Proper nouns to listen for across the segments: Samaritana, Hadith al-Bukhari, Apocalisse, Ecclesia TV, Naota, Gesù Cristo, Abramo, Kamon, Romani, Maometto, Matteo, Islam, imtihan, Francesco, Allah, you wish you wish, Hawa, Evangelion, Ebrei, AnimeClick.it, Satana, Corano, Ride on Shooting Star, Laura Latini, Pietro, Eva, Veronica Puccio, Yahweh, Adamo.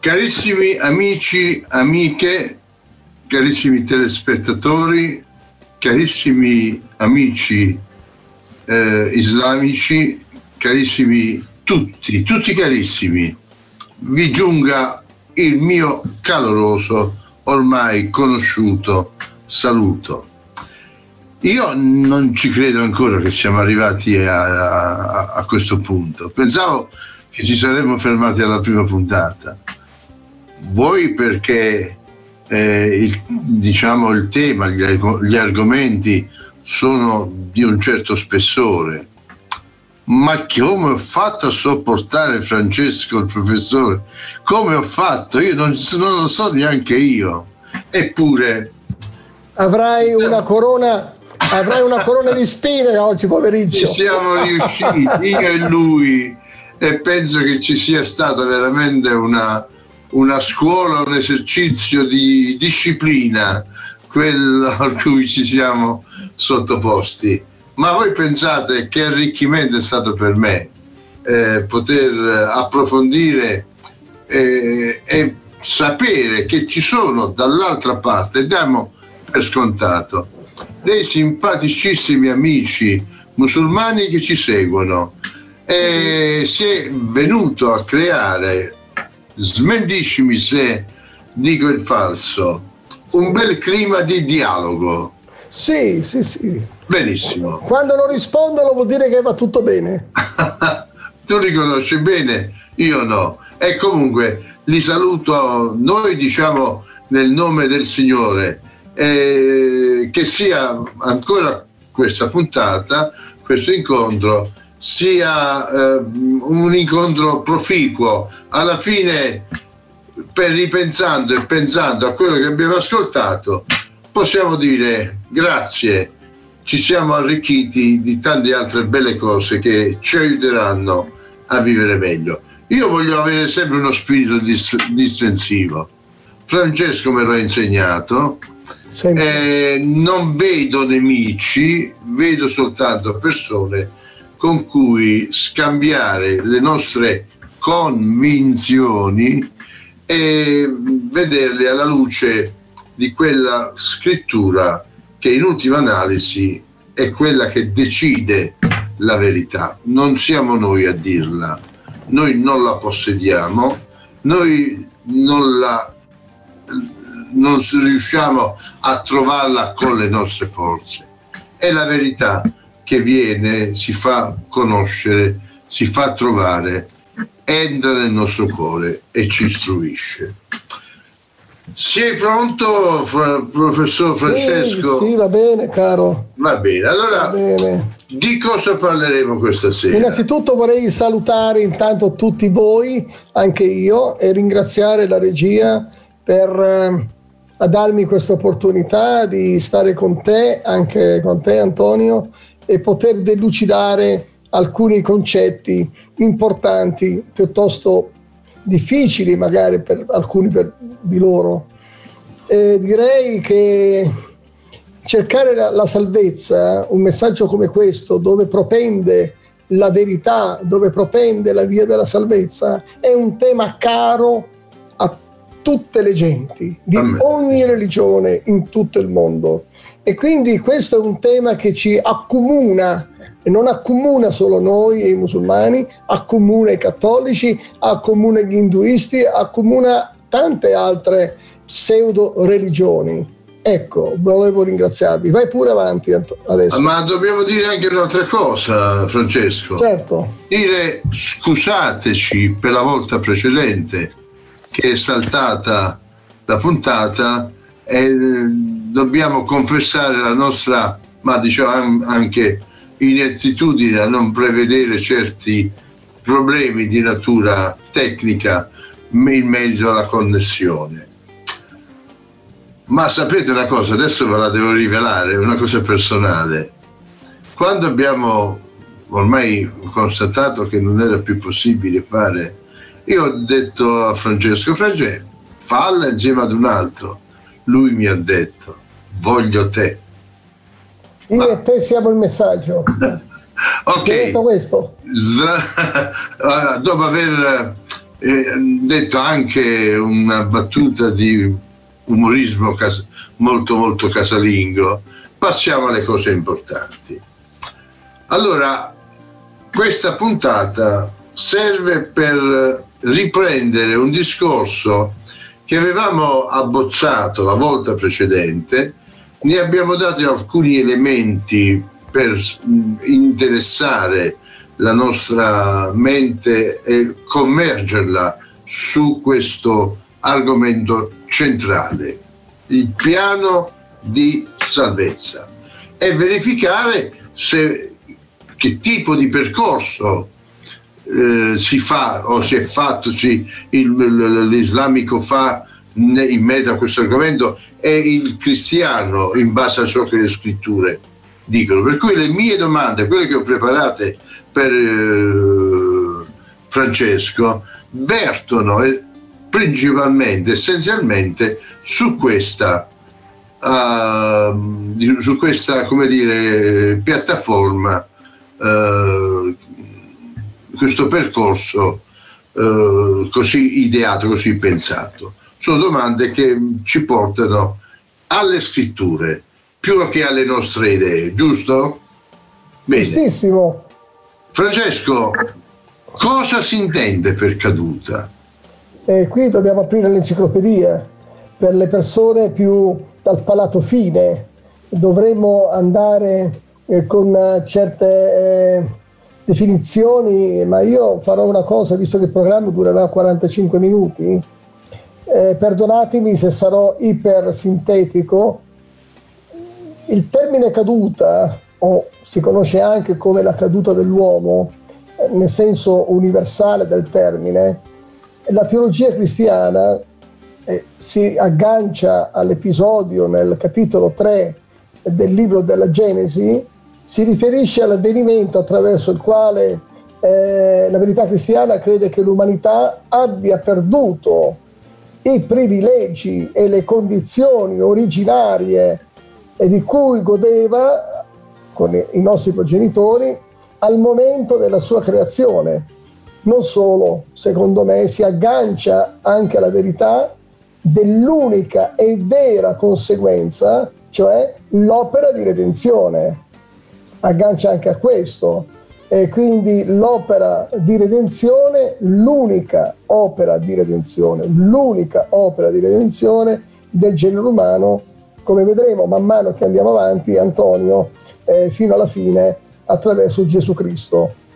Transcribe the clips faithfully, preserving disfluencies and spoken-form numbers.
Carissimi amici, amiche, carissimi telespettatori, carissimi amici eh, islamici, carissimi tutti, tutti carissimi, vi giunga il mio caloroso, ormai conosciuto saluto. Io non ci credo ancora che siamo arrivati a, a, a questo punto. Pensavo che ci saremmo fermati alla prima puntata. Voi perché eh, il, diciamo il tema, gli, gli argomenti sono di un certo spessore, ma come ho fatto a sopportare Francesco il professore? Come ho fatto? Io non, non lo so neanche io. Eppure avrai una corona avrai una corona di spine oggi, povericcio. Ci siamo riusciti, io e lui, e penso che ci sia stata veramente una una scuola, un esercizio di disciplina, quello a cui ci siamo sottoposti. Ma voi pensate che arricchimento è stato per me eh, poter approfondire eh, e sapere che ci sono dall'altra parte, diamo per scontato, dei simpaticissimi amici musulmani che ci seguono, e si è venuto a creare, smentiscimi se dico il falso, un bel clima di dialogo. Sì, sì, sì. Benissimo. Quando non rispondono vuol dire che va tutto bene. Tu li conosci bene, io no. E comunque li saluto, noi diciamo nel nome del Signore, eh, che sia ancora questa puntata, questo incontro, sia eh, un incontro proficuo. Alla fine, per ripensando e pensando a quello che abbiamo ascoltato, possiamo dire grazie, ci siamo arricchiti di tante altre belle cose che ci aiuteranno a vivere meglio. Io voglio avere sempre uno spirito dis distensivo. Francesco me l'ha insegnato. Eh, non vedo nemici, vedo soltanto persone con cui scambiare le nostre convinzioni e vederle alla luce di quella scrittura che in ultima analisi è quella che decide la verità. Non siamo noi a dirla, noi non la possediamo, noi non la non riusciamo a trovarla con le nostre forze. È la verità che viene, si fa conoscere, si fa trovare, entra nel nostro cuore e ci istruisce. Sei pronto, professor Francesco? Sì, sì, va bene, caro. Va bene, allora va bene. Di cosa parleremo questa sera? Innanzitutto vorrei salutare intanto tutti voi, anche io, e ringraziare la regia per eh, darmi questa opportunità di stare con te, anche con te Antonio, e poter delucidare alcuni concetti importanti, piuttosto difficili magari per alcuni per di loro. E direi che cercare la, la salvezza, un messaggio come questo, dove propende la verità, dove propende la via della salvezza, è un tema caro a tutte le genti, di Amen. Ogni religione in tutto il mondo. E quindi questo è un tema che ci accomuna, e non accomuna solo noi e i musulmani, accomuna i cattolici, accomuna gli induisti, accomuna tante altre pseudo-religioni. Ecco, volevo ringraziarvi. Vai pure avanti adesso. Ma dobbiamo dire anche un'altra cosa, Francesco. Certo. Dire scusateci per la volta precedente che è saltata la puntata, e dobbiamo confessare la nostra, ma diciamo anche inettitudine a non prevedere certi problemi di natura tecnica in merito alla connessione. Ma sapete una cosa, adesso ve la devo rivelare, una cosa personale. Quando abbiamo ormai constatato che non era più possibile fare, io ho detto a Francesco: Francesco, falla insieme ad un altro. Lui mi ha detto: voglio te. Io Ma... e te siamo il messaggio. Ok. Ho detto questo. Dopo aver eh, detto anche una battuta di umorismo cas molto molto casalingo. Passiamo alle cose importanti. Allora, questa puntata serve per riprendere un discorso che avevamo abbozzato la volta precedente. Ne abbiamo dato alcuni elementi per interessare la nostra mente e commergerla su questo argomento centrale, il piano di salvezza, e verificare se, che tipo di percorso eh, si fa o si è fatto, l'islamico fa in merito a questo argomento e il cristiano in base a ciò che le scritture dicono. Per cui le mie domande, quelle che ho preparate per eh, Francesco, vertono eh, principalmente, essenzialmente su questa uh, su questa, come dire, piattaforma, uh, questo percorso uh, così ideato, così pensato. Sono domande che ci portano alle scritture più che alle nostre idee, giusto? Bene. Giustissimo. Francesco, cosa si intende per caduta? E qui dobbiamo aprire l'enciclopedia per le persone più dal palato fine. Dovremmo andare eh, con certe eh, definizioni, ma io farò una cosa, visto che il programma durerà quarantacinque minuti. Eh, perdonatemi se sarò ipersintetico. Il termine caduta, o si conosce anche come la caduta dell'uomo, eh, nel senso universale del termine, la teologia cristiana eh, si aggancia all'episodio nel capitolo tre del libro della Genesi, si riferisce all'avvenimento attraverso il quale eh, la verità cristiana crede che l'umanità abbia perduto i privilegi e le condizioni originarie di cui godeva con i nostri progenitori al momento della sua creazione. Non solo, secondo me, si aggancia anche alla verità dell'unica e vera conseguenza, cioè l'opera di redenzione. Aggancia anche a questo. E quindi l'opera di redenzione, l'unica opera di redenzione, l'unica opera di redenzione del genere umano, come vedremo man mano che andiamo avanti, Antonio, eh, fino alla fine, attraverso Gesù Cristo.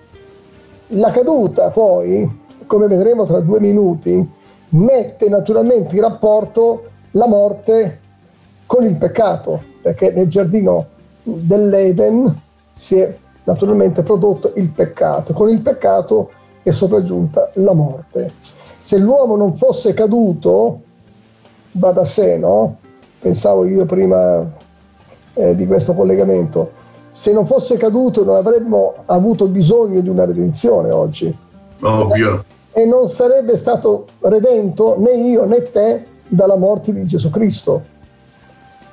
La caduta poi, come vedremo tra due minuti, mette naturalmente in rapporto la morte con il peccato, perché nel giardino dell'Eden si è naturalmente prodotto il peccato, con il peccato è sopraggiunta la morte. Se l'uomo non fosse caduto, va da sé, no? Pensavo io prima eh, di questo collegamento. Se non fosse caduto non avremmo avuto bisogno di una redenzione oggi. Ovvio. E non sarebbe stato redento né io né te dalla morte di Gesù Cristo.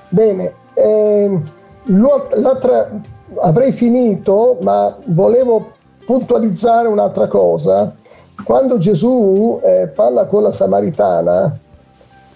Bene, eh, l'altra... Avrei finito, ma volevo puntualizzare un'altra cosa. Quando Gesù eh, parla con la Samaritana,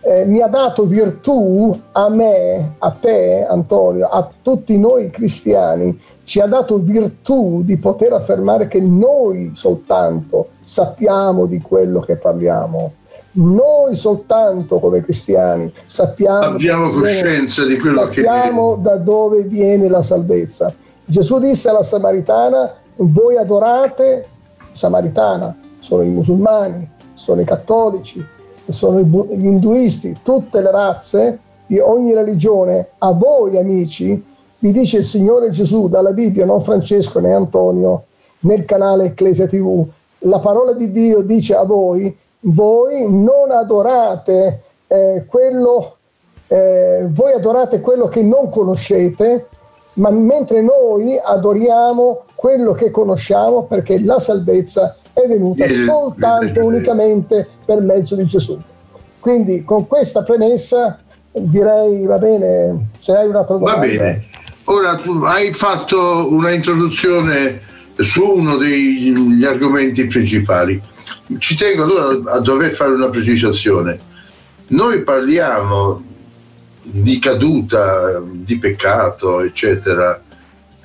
eh, mi ha dato virtù a me, a te Antonio, a tutti noi cristiani, ci ha dato virtù di poter affermare che noi soltanto sappiamo di quello che parliamo. Noi soltanto come cristiani sappiamo, abbiamo coscienza di quello che sappiamo, da dove viene la salvezza. Gesù disse alla Samaritana: voi adorate, Samaritana, sono i musulmani, sono i cattolici, sono gli induisti, tutte le razze di ogni religione. A voi amici, vi dice il Signore Gesù dalla Bibbia, non Francesco né Antonio, nel canale Ecclesia tivù, la parola di Dio dice a voi: voi non adorate eh, quello, eh, voi adorate quello che non conoscete, ma mentre noi adoriamo quello che conosciamo, perché la salvezza è venuta eh, soltanto eh, unicamente per mezzo di Gesù. Quindi con questa premessa direi, va bene, se hai un'altra domanda. Va bene, ora tu hai fatto una introduzione su uno degli argomenti principali. Ci tengo allora a dover fare una precisazione. Noi parliamo di caduta, di peccato, eccetera,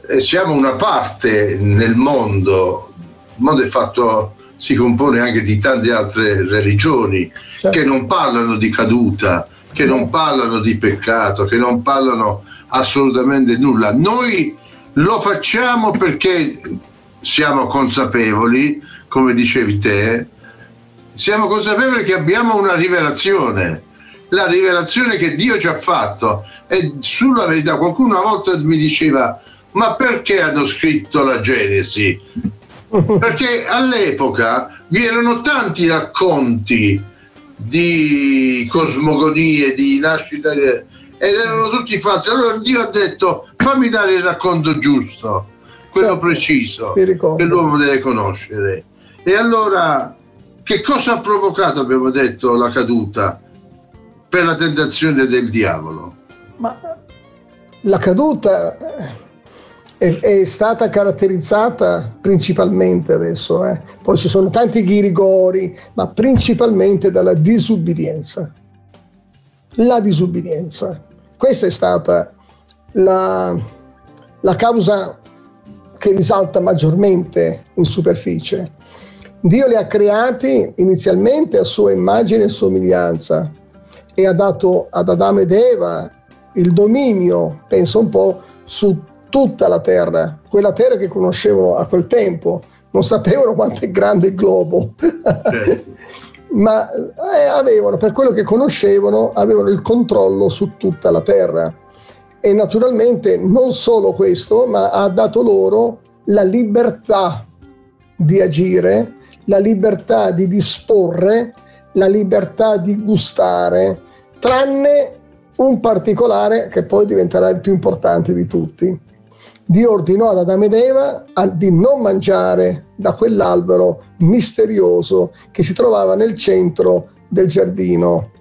e siamo una parte nel mondo. Il mondo è fatto, si compone anche di tante altre religioni, certo, che non parlano di caduta, che non parlano di peccato, che non parlano assolutamente nulla. Noi lo facciamo perché siamo consapevoli, come dicevi te, siamo consapevoli che abbiamo una rivelazione, la rivelazione che Dio ci ha fatto. E sulla verità, qualcuno una volta mi diceva: ma perché hanno scritto la Genesi? Perché all'epoca vi erano tanti racconti di cosmogonie, di nascita, ed erano tutti falsi. Allora Dio ha detto: fammi dare il racconto giusto, quello certo, preciso, che l'uomo deve conoscere. E allora che cosa ha provocato, abbiamo detto, la caduta? Per la tentazione del diavolo. Ma la caduta è, è stata caratterizzata principalmente adesso, eh? poi ci sono tanti ghirigori, ma principalmente dalla disubbidienza. La disubbidienza. Questa è stata la, la causa che risalta maggiormente in superficie. Dio li ha creati inizialmente a sua immagine e somiglianza e ha dato ad Adamo ed Eva il dominio, pensa un po', su tutta la terra, quella terra che conoscevano a quel tempo, non sapevano quanto è grande il globo, certo. ma eh, avevano, per quello che conoscevano, avevano il controllo su tutta la terra. E naturalmente non solo questo, ma ha dato loro la libertà di agire, la libertà di disporre, la libertà di gustare, tranne un particolare che poi diventerà il più importante di tutti. Dio ordinò ad Adamo ed Eva di non mangiare da quell'albero misterioso che si trovava nel centro del giardino.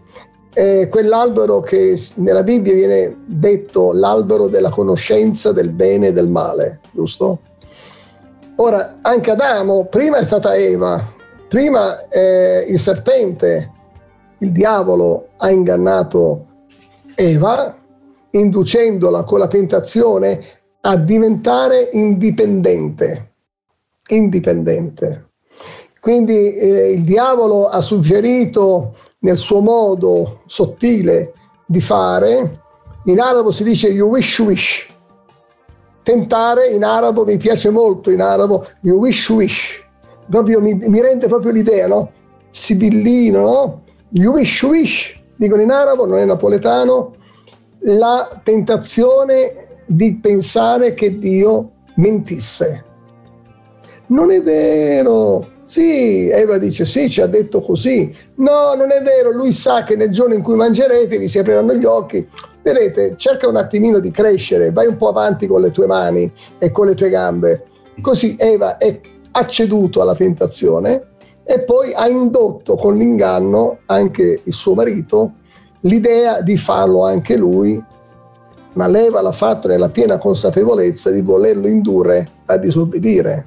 Eh, quell'albero che nella Bibbia viene detto l'albero della conoscenza del bene e del male, giusto? Ora, anche Adamo, prima è stata Eva, prima eh, il serpente, il diavolo, ha ingannato Eva, inducendola con la tentazione a diventare indipendente. Indipendente. Quindi eh, il diavolo ha suggerito, nel suo modo sottile di fare, in arabo si dice you wish you wish. Tentare in arabo, mi piace molto in arabo, you wish you wish. Proprio, mi, mi rende proprio l'idea, no? Sibillino, no? You wish you wish, dicono in arabo, non è napoletano, la tentazione di pensare che Dio mentisse. Non è vero. Sì, Eva dice sì, ci ha detto così. No, non è vero, lui sa che nel giorno in cui mangerete vi si apriranno gli occhi. Vedete, cerca un attimino di crescere, vai un po' avanti con le tue mani e con le tue gambe. Così Eva è ha ceduto alla tentazione e poi ha indotto con l'inganno anche il suo marito l'idea di farlo anche lui, ma l'Eva l'ha fatto nella piena consapevolezza di volerlo indurre a disobbedire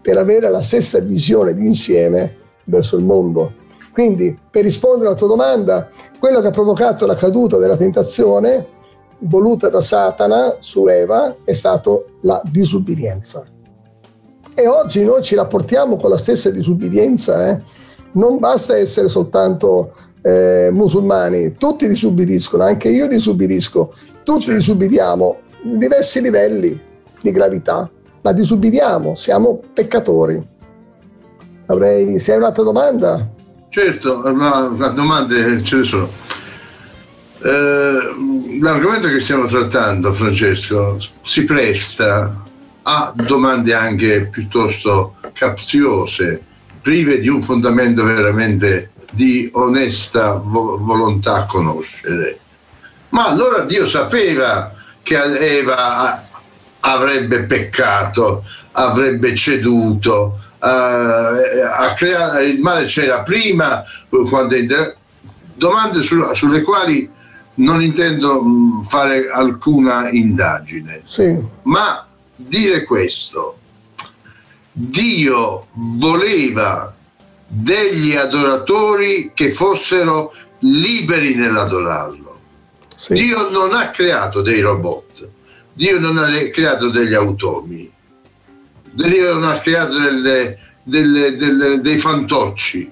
per avere la stessa visione di insieme verso il mondo. Quindi, per rispondere alla tua domanda, quello che ha provocato la caduta della tentazione voluta da Satana su Eva è stato la disubbidienza. E oggi noi ci rapportiamo con la stessa disubbidienza, eh? Non basta essere soltanto eh, musulmani, tutti disubbidiscono, anche io disubbidisco, tutti disubbidiamo, diversi livelli di gravità, ma disubbidiamo, siamo peccatori. Avrei, se hai un'altra domanda? Certo, ma domande ce ne sono. Eh, l'argomento che stiamo trattando, Francesco, si presta a domande anche piuttosto capziose, prive di un fondamento veramente di onesta vo- volontà a conoscere. Ma allora Dio sapeva che Eva avrebbe peccato, avrebbe ceduto, eh, a crea- il male c'era prima, quando inter- domande su- sulle quali non intendo fare alcuna indagine, sì. ma dire questo: Dio voleva degli adoratori che fossero liberi nell'adorarlo. Sì. Dio non ha creato dei robot, Dio non ha creato degli automi, Dio non ha creato delle, delle, delle, dei fantocci,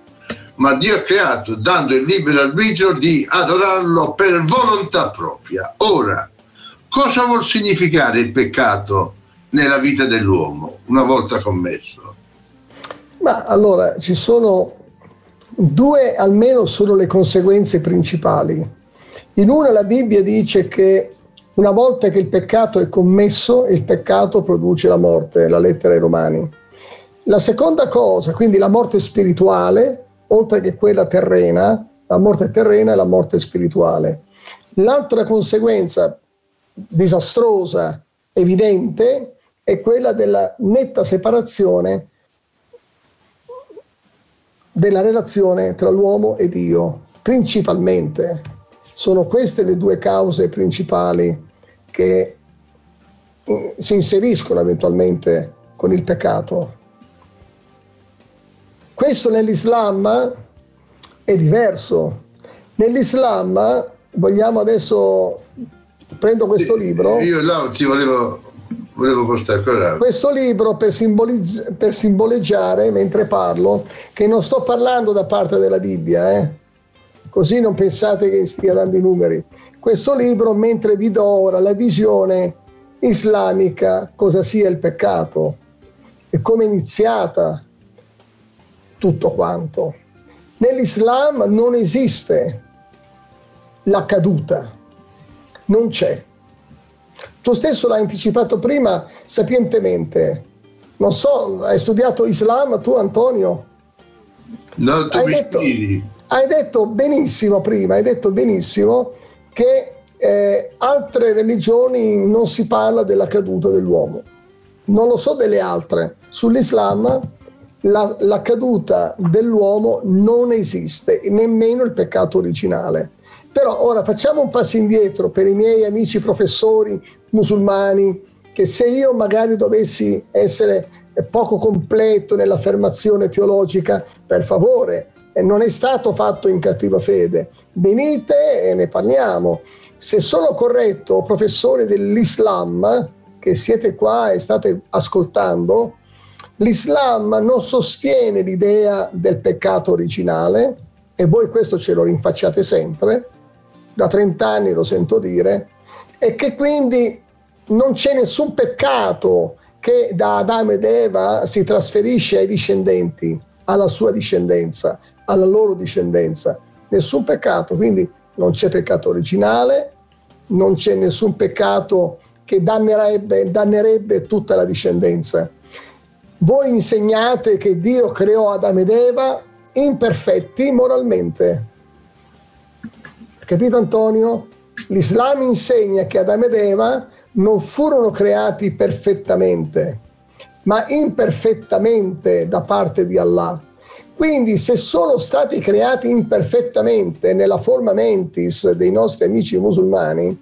ma Dio ha creato, dando il libero arbitrio, di adorarlo per volontà propria. Ora, cosa vuol significare il peccato nella vita dell'uomo una volta commesso? Ma allora, ci sono due, almeno sono le conseguenze principali. In una la Bibbia dice che una volta che il peccato è commesso, il peccato produce la morte, la lettera ai Romani. La seconda cosa, quindi la morte spirituale, oltre che quella terrena, la morte terrena è la morte spirituale. L'altra conseguenza disastrosa, evidente, è quella della netta separazione della relazione tra l'uomo e Dio, principalmente. Sono queste le due cause principali che si inseriscono eventualmente con il peccato. Questo nell'Islam è diverso. Nell'Islam, vogliamo adesso, prendo questo libro. Io là ti volevo, volevo portare ancora. Questo libro per, per simboleggiare, mentre parlo, che non sto parlando da parte della Bibbia, eh? Così non pensate che stia dando i numeri. Questo libro, mentre vi do ora la visione islamica, cosa sia il peccato e come è iniziata tutto quanto. Nell'Islam non esiste la caduta, non c'è. Tu stesso l'hai anticipato prima sapientemente. Non so, hai studiato Islam tu, Antonio? No, tu hai, detto, hai detto benissimo prima, hai detto benissimo che eh, altre religioni non si parla della caduta dell'uomo. Non lo so delle altre. Sull'Islam La, la caduta dell'uomo non esiste, nemmeno il peccato originale. Però ora facciamo un passo indietro per i miei amici professori musulmani, che se io magari dovessi essere poco completo nell'affermazione teologica, per favore, non è stato fatto in cattiva fede, venite e ne parliamo. Se sono corretto, professori dell'Islam, che siete qua e state ascoltando, l'Islam non sostiene l'idea del peccato originale, e voi questo ce lo rinfacciate sempre, da trent'anni lo sento dire, e che quindi non c'è nessun peccato che da Adamo ed Eva si trasferisce ai discendenti, alla sua discendenza, alla loro discendenza. Nessun peccato, quindi non c'è peccato originale, non c'è nessun peccato che dannerebbe, dannerebbe tutta la discendenza. Voi insegnate che Dio creò Adamo ed Eva imperfetti moralmente. Capito, Antonio? L'Islam insegna che Adamo ed Eva non furono creati perfettamente, ma imperfettamente da parte di Allah. Quindi se sono stati creati imperfettamente nella forma mentis dei nostri amici musulmani,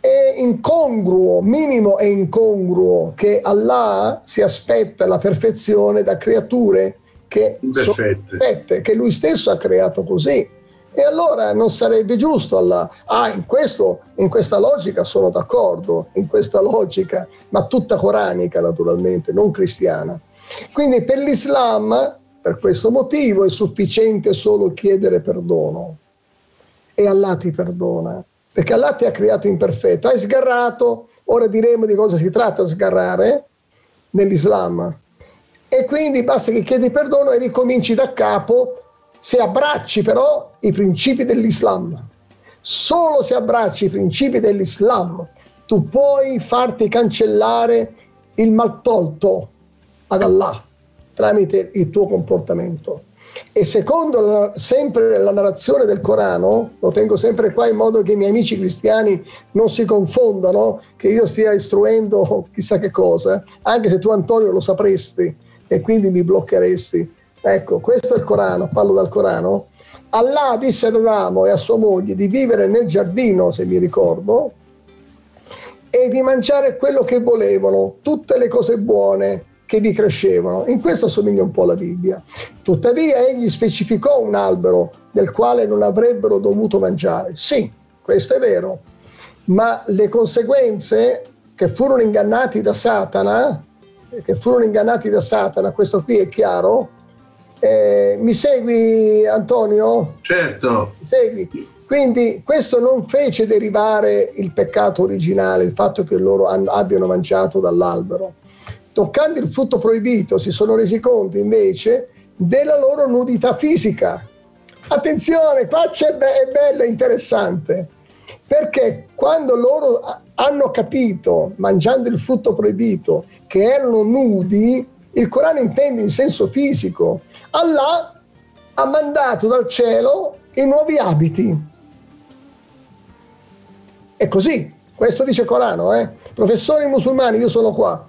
è incongruo, minimo è incongruo che Allah si aspetta la perfezione da creature che sono perfette, che lui stesso ha creato così. E allora non sarebbe giusto Allah. Ah, in, questo, in questa logica sono d'accordo, in questa logica, ma tutta coranica naturalmente, non cristiana. Quindi per l'Islam, per questo motivo, è sufficiente solo chiedere perdono. E Allah ti perdona. Perché Allah ti ha creato imperfetto, hai sgarrato, ora diremo di cosa si tratta sgarrare nell'Islam. E quindi basta che chiedi perdono e ricominci da capo, se abbracci però i principi dell'Islam. Solo se abbracci i principi dell'Islam tu puoi farti cancellare il maltolto ad Allah tramite il tuo comportamento. E secondo la, sempre la narrazione del Corano, lo tengo sempre qua in modo che i miei amici cristiani non si confondano, che io stia istruendo chissà che cosa, anche se tu, Antonio, lo sapresti e quindi mi bloccheresti. Ecco, questo è il Corano, parlo dal Corano. Allah disse ad Adamo e a sua moglie di vivere nel giardino, se mi ricordo, e di mangiare quello che volevano, tutte le cose buone che vi crescevano. In questo assomiglia un po' alla Bibbia. Tuttavia egli specificò un albero del quale non avrebbero dovuto mangiare. Sì, questo è vero, ma le conseguenze che furono ingannati da Satana, che furono ingannati da Satana, questo qui è chiaro. Eh, mi segui, Antonio? Certo. Mi segui? Quindi questo non fece derivare il peccato originale, il fatto che loro abbiano mangiato dall'albero. Toccando il frutto proibito si sono resi conto invece della loro nudità fisica. Attenzione, qua c'è be- è bello, è interessante, perché quando loro hanno capito, mangiando il frutto proibito, che erano nudi, il Corano intende in senso fisico, Allah ha mandato dal cielo i nuovi abiti. È così, questo dice il Corano, eh? Professori musulmani, io sono qua,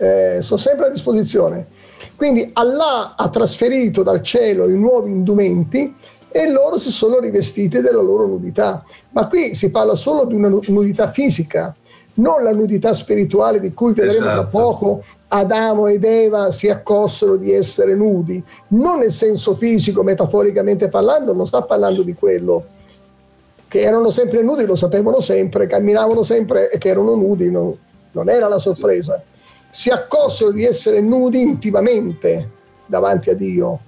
eh, sono sempre a disposizione. Quindi Allah ha trasferito dal cielo i nuovi indumenti e loro si sono rivestiti della loro nudità. Ma qui si parla solo di una nudità fisica, non la nudità spirituale di cui vedremo esatto. tra poco. Adamo ed Eva si accorsero di essere nudi, non nel senso fisico, metaforicamente parlando, non sta parlando di quello, che erano sempre nudi, lo sapevano sempre, camminavano sempre e che erano nudi, non, non era la sorpresa. Si accorsero di essere nudi intimamente davanti a Dio,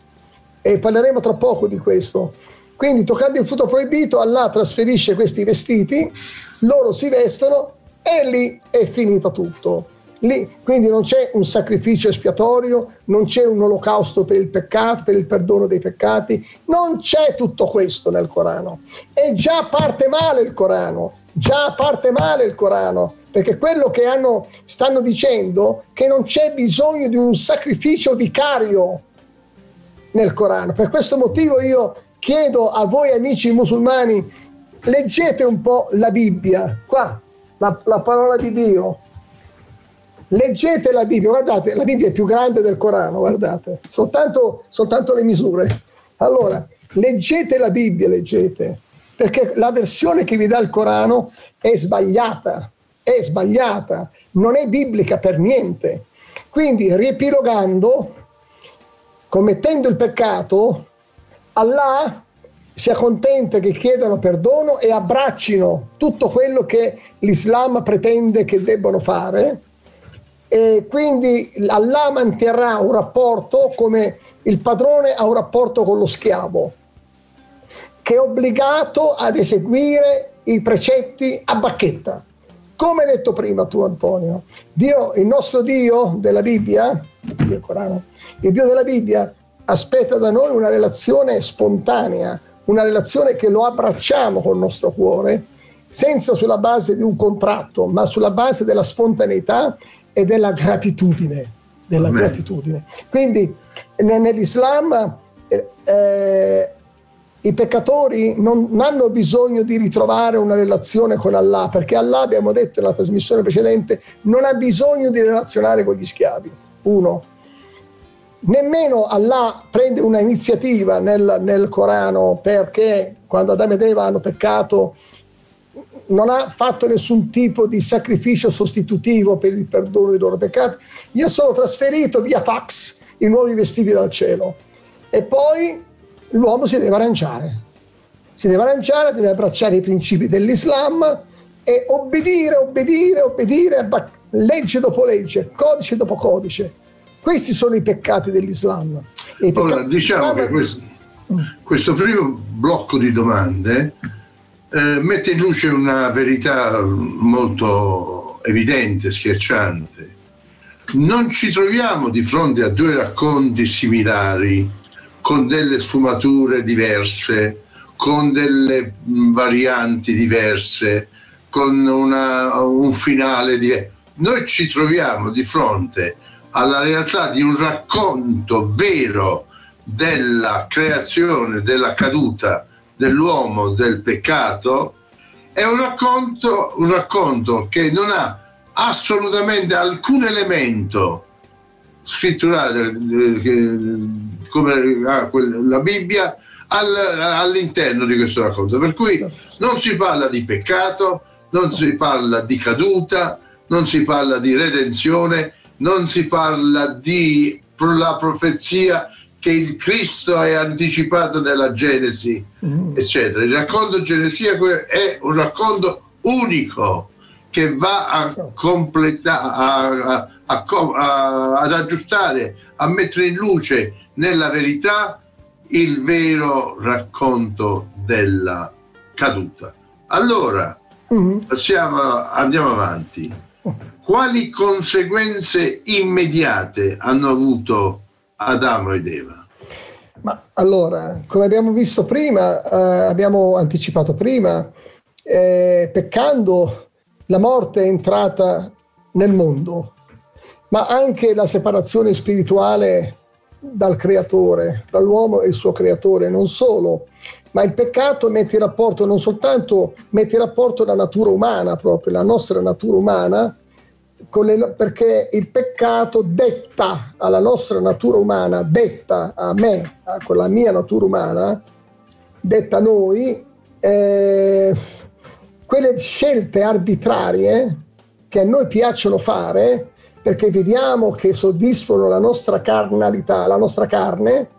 e parleremo tra poco di questo. Quindi, toccando il frutto proibito, Allah trasferisce questi vestiti, loro si vestono e lì è finita tutto. Lì, quindi non c'è un sacrificio espiatorio, non c'è un olocausto per il peccato, per il perdono dei peccati, non c'è tutto questo nel Corano. E già parte male il Corano, già parte male il Corano, perché quello che hanno, stanno dicendo che non c'è bisogno di un sacrificio vicario nel Corano. Per questo motivo io chiedo a voi amici musulmani, leggete un po' la Bibbia, qua, la, la parola di Dio. Leggete la Bibbia, guardate, la Bibbia è più grande del Corano, guardate, soltanto, soltanto le misure. Allora, leggete la Bibbia, leggete, perché la versione che vi dà il Corano è sbagliata, è sbagliata, non è biblica per niente. Quindi, riepilogando, commettendo il peccato, Allah sia contenta che chiedano perdono e abbraccino tutto quello che l'Islam pretende che debbano fare. E quindi Allah manterrà un rapporto come il padrone ha un rapporto con lo schiavo, che è obbligato ad eseguire i precetti a bacchetta. Come detto prima tu, Antonio, Dio, il nostro Dio della Bibbia, il Corano, il Dio della Bibbia aspetta da noi una relazione spontanea, una relazione che lo abbracciamo col nostro cuore, senza sulla base di un contratto, ma sulla base della spontaneità e della gratitudine, della Amen. gratitudine. Quindi nell'Islam eh, eh, i peccatori non hanno bisogno di ritrovare una relazione con Allah, perché Allah, abbiamo detto nella trasmissione precedente, non ha bisogno di relazionare con gli schiavi, uno. Nemmeno Allah prende una iniziativa nel, nel Corano, perché quando Adamo ed Eva hanno peccato non ha fatto nessun tipo di sacrificio sostitutivo per il perdono dei loro peccati, gli ha solo trasferito via fax i nuovi vestiti dal cielo. E poi l'uomo si deve arrangiare, si deve arrangiare, deve abbracciare i principi dell'Islam e obbedire, obbedire, obbedire, legge dopo legge, codice dopo codice. Questi sono i peccati dell'Islam. E i peccati Ora, diciamo dell'Islam... che questo, questo primo blocco di domande Eh, mette in luce una verità molto evidente, schiacciante. Non ci troviamo di fronte a due racconti similari, con delle sfumature diverse, con delle varianti diverse, con una, un finale diverso. Noi ci troviamo di fronte alla realtà di un racconto vero della creazione, della caduta dell'uomo, del peccato. È un racconto, un racconto che non ha assolutamente alcun elemento scritturale come la Bibbia all'interno di questo racconto, per cui non si parla di peccato, non si parla di caduta, non si parla di redenzione, non si parla di la profezia che il Cristo è anticipato nella Genesi, mm. eccetera. Il racconto genesiaco è un racconto unico che va a completa, a, a, a, ad aggiustare, a mettere in luce nella verità il vero racconto della caduta. Allora, mm. passiamo, andiamo avanti. Quali conseguenze immediate hanno avuto Adamo ed Eva? Ma allora, come abbiamo visto prima, eh, abbiamo anticipato prima, eh, peccando la morte è entrata nel mondo, ma anche la separazione spirituale dal creatore, tra l'uomo e il suo creatore, non solo, ma il peccato mette in rapporto non soltanto, mette in rapporto la natura umana proprio, la nostra natura umana, con le, perché il peccato detta alla nostra natura umana, detta a me, a, con la mia natura umana, detta a noi, eh, quelle scelte arbitrarie che a noi piacciono fare, perché vediamo che soddisfano la nostra carnalità, la nostra carne,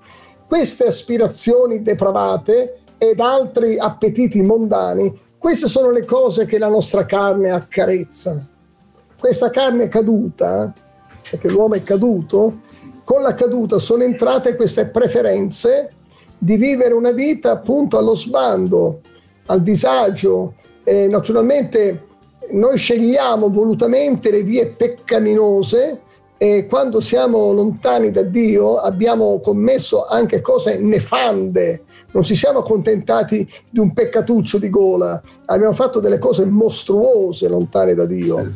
queste aspirazioni depravate ed altri appetiti mondani, queste sono le cose che la nostra carne accarezza. Questa carne caduta, perché l'uomo è caduto, con la caduta sono entrate queste preferenze di vivere una vita appunto allo sbando, al disagio. E naturalmente noi scegliamo volutamente le vie peccaminose e quando siamo lontani da Dio abbiamo commesso anche cose nefande. Non ci siamo accontentati di un peccatuccio di gola, abbiamo fatto delle cose mostruose lontane da Dio.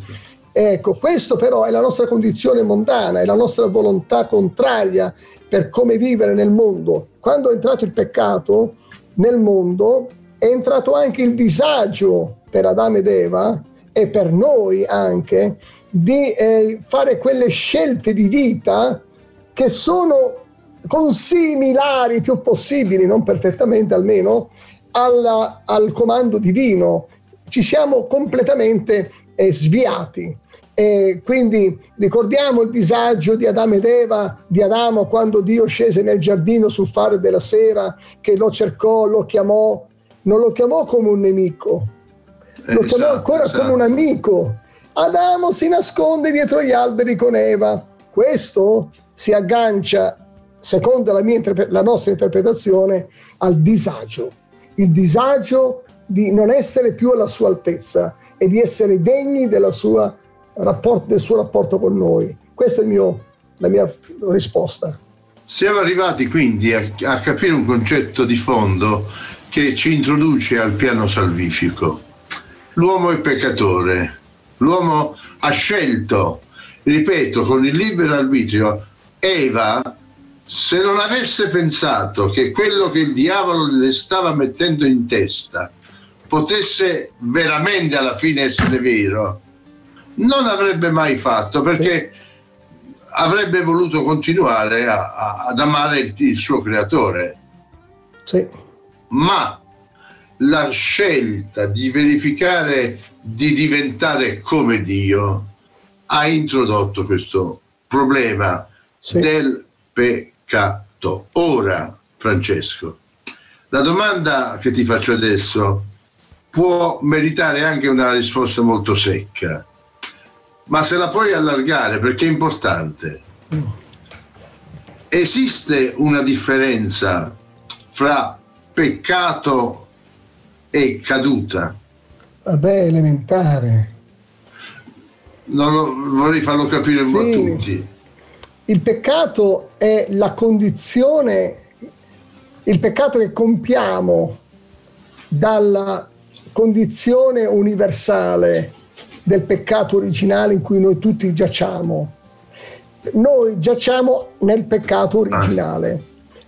Ecco, questo però è la nostra condizione mondana, è la nostra volontà contraria per come vivere nel mondo. Quando è entrato il peccato nel mondo, è entrato anche il disagio per Adamo ed Eva e per noi anche di eh, fare quelle scelte di vita che sono consimilari più possibili, non perfettamente almeno, alla, al comando divino. Ci siamo completamente eh, sviati. E quindi ricordiamo il disagio di Adamo ed Eva, di Adamo quando Dio scese nel giardino sul fare della sera, che lo cercò, lo chiamò, non lo chiamò come un nemico, lo eh, chiamò esatto, ancora esatto. come un amico. Adamo si nasconde dietro gli alberi con Eva. Questo si aggancia, secondo la, mia, la nostra interpretazione, al disagio. Il disagio di non essere più alla sua altezza e di essere degni della sua rapporto, del suo rapporto con noi. Questa è il mio, la mia risposta. Siamo arrivati quindi a, a capire un concetto di fondo che ci introduce al piano salvifico. L'uomo è peccatore. L'uomo ha scelto, ripeto, con il libero arbitrio. Eva, se non avesse pensato che quello che il diavolo le stava mettendo in testa potesse veramente alla fine essere vero, non avrebbe mai fatto, perché avrebbe voluto continuare a, a, ad amare il, il suo creatore. Sì. Ma la scelta di verificare di diventare come Dio ha introdotto questo problema sì. del peccato. Ora, Francesco, la domanda che ti faccio adesso può meritare anche una risposta molto secca, ma se la puoi allargare perché è importante. Esiste una differenza fra peccato e caduta? Vabbè, elementare. Non lo, vorrei farlo capire un po' a tutti. Il peccato è la condizione, il peccato che compiamo dalla condizione universale del peccato originale in cui noi tutti giacciamo. Noi giacciamo nel peccato originale.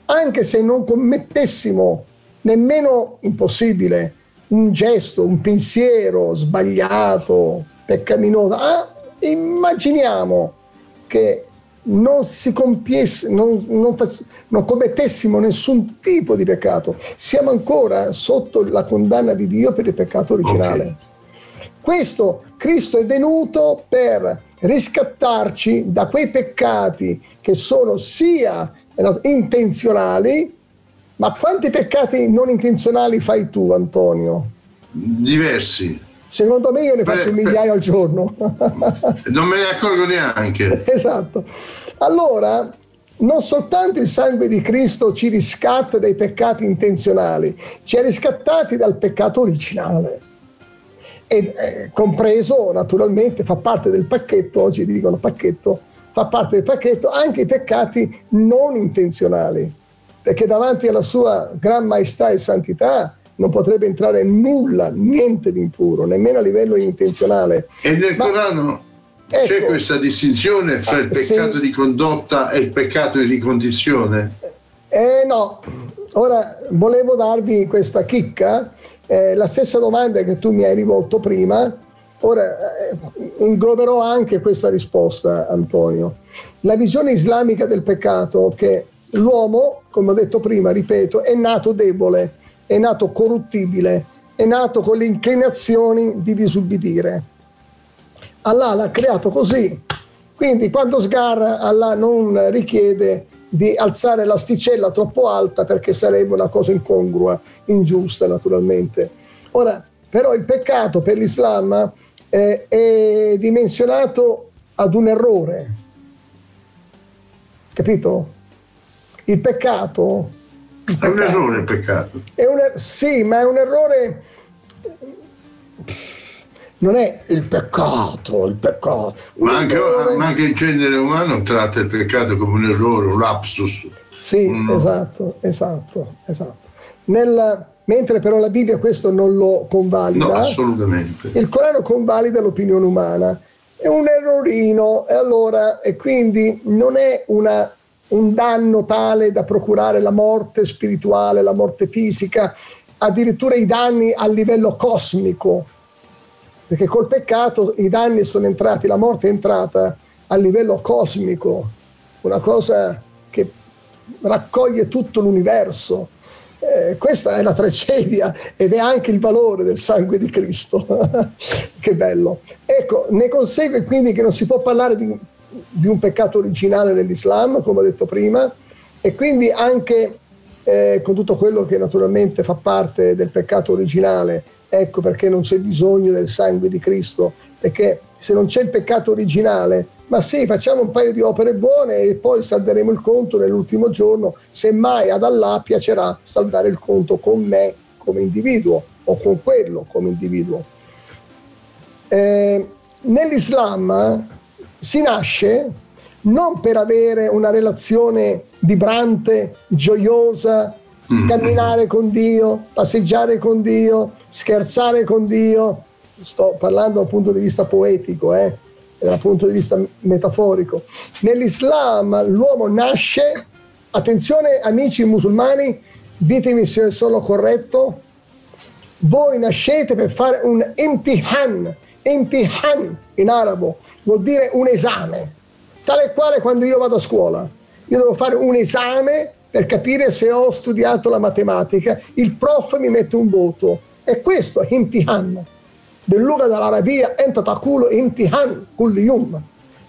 Anche se non commettessimo nemmeno, impossibile, un gesto, un pensiero sbagliato, peccaminoso, ah, immaginiamo che non si compiesse, non, non, non commettessimo nessun tipo di peccato, siamo ancora sotto la condanna di Dio per il peccato originale. Okay. Questo Cristo è venuto per riscattarci da quei peccati che sono sia intenzionali, ma quanti peccati non intenzionali fai tu, Antonio? Diversi. Secondo me io ne faccio per, per... migliaia al giorno. Non me ne accorgo neanche. Esatto. Allora, non soltanto il sangue di Cristo ci riscatta dai peccati intenzionali, ci ha riscattati dal peccato originale. E eh, compreso, naturalmente, fa parte del pacchetto, oggi dicono pacchetto, fa parte del pacchetto anche i peccati non intenzionali, perché davanti alla sua gran maestà e santità non potrebbe entrare nulla, niente di impuro, nemmeno a livello intenzionale. E nel Ma, Corano ecco, c'è questa distinzione fra il peccato se, di condotta e il peccato di condizione? Eh no, ora volevo darvi questa chicca, eh, la stessa domanda che tu mi hai rivolto prima, ora eh, ingloberò anche questa risposta, Antonio. La visione islamica del peccato, che l'uomo, come ho detto prima, ripeto, è nato debole, è nato corruttibile, è nato con le inclinazioni di disubbidire. Allah l'ha creato così, quindi quando sgarra Allah non richiede di alzare l'asticella troppo alta, perché sarebbe una cosa incongrua, ingiusta naturalmente. Ora, però il peccato per l'Islam eh, è dimensionato ad un errore, capito? Il peccato... È un errore il peccato. È un, sì, ma è un errore... Non è il peccato, il peccato. Ma anche, errore... ma anche il genere umano tratta il peccato come un errore, un lapsus. Sì, un... esatto, esatto, esatto. Nella... Mentre però la Bibbia questo non lo convalida. No, assolutamente. Il Corano convalida l'opinione umana. È un errorino, e allora, e quindi non è una... un danno tale da procurare la morte spirituale, la morte fisica, addirittura i danni a livello cosmico, perché col peccato i danni sono entrati, la morte è entrata a livello cosmico, una cosa che raccoglie tutto l'universo. Eh, questa è la tragedia ed è anche il valore del sangue di Cristo. Che bello. Ecco, ne consegue quindi che non si può parlare di di un peccato originale nell'Islam, come ho detto prima, e quindi anche eh, con tutto quello che naturalmente fa parte del peccato originale. Ecco perché non c'è bisogno del sangue di Cristo, perché se non c'è il peccato originale, ma sì, facciamo un paio di opere buone e poi salderemo il conto nell'ultimo giorno, semmai ad Allah piacerà saldare il conto con me come individuo o con quello come individuo. Eh, nell'Islam si nasce non per avere una relazione vibrante, gioiosa, camminare con Dio, passeggiare con Dio, scherzare con Dio. Sto parlando dal punto di vista poetico, eh, dal punto di vista metaforico. Nell'Islam l'uomo nasce, attenzione amici musulmani, ditemi se sono corretto, voi nascete per fare un imtihan, imtihan in arabo vuol dire un esame, tale e quale quando io vado a scuola io devo fare un esame per capire se ho studiato la matematica, il prof mi mette un voto, e questo è imtihan del luga dall'arabia entatakulu imtihan kulliyum.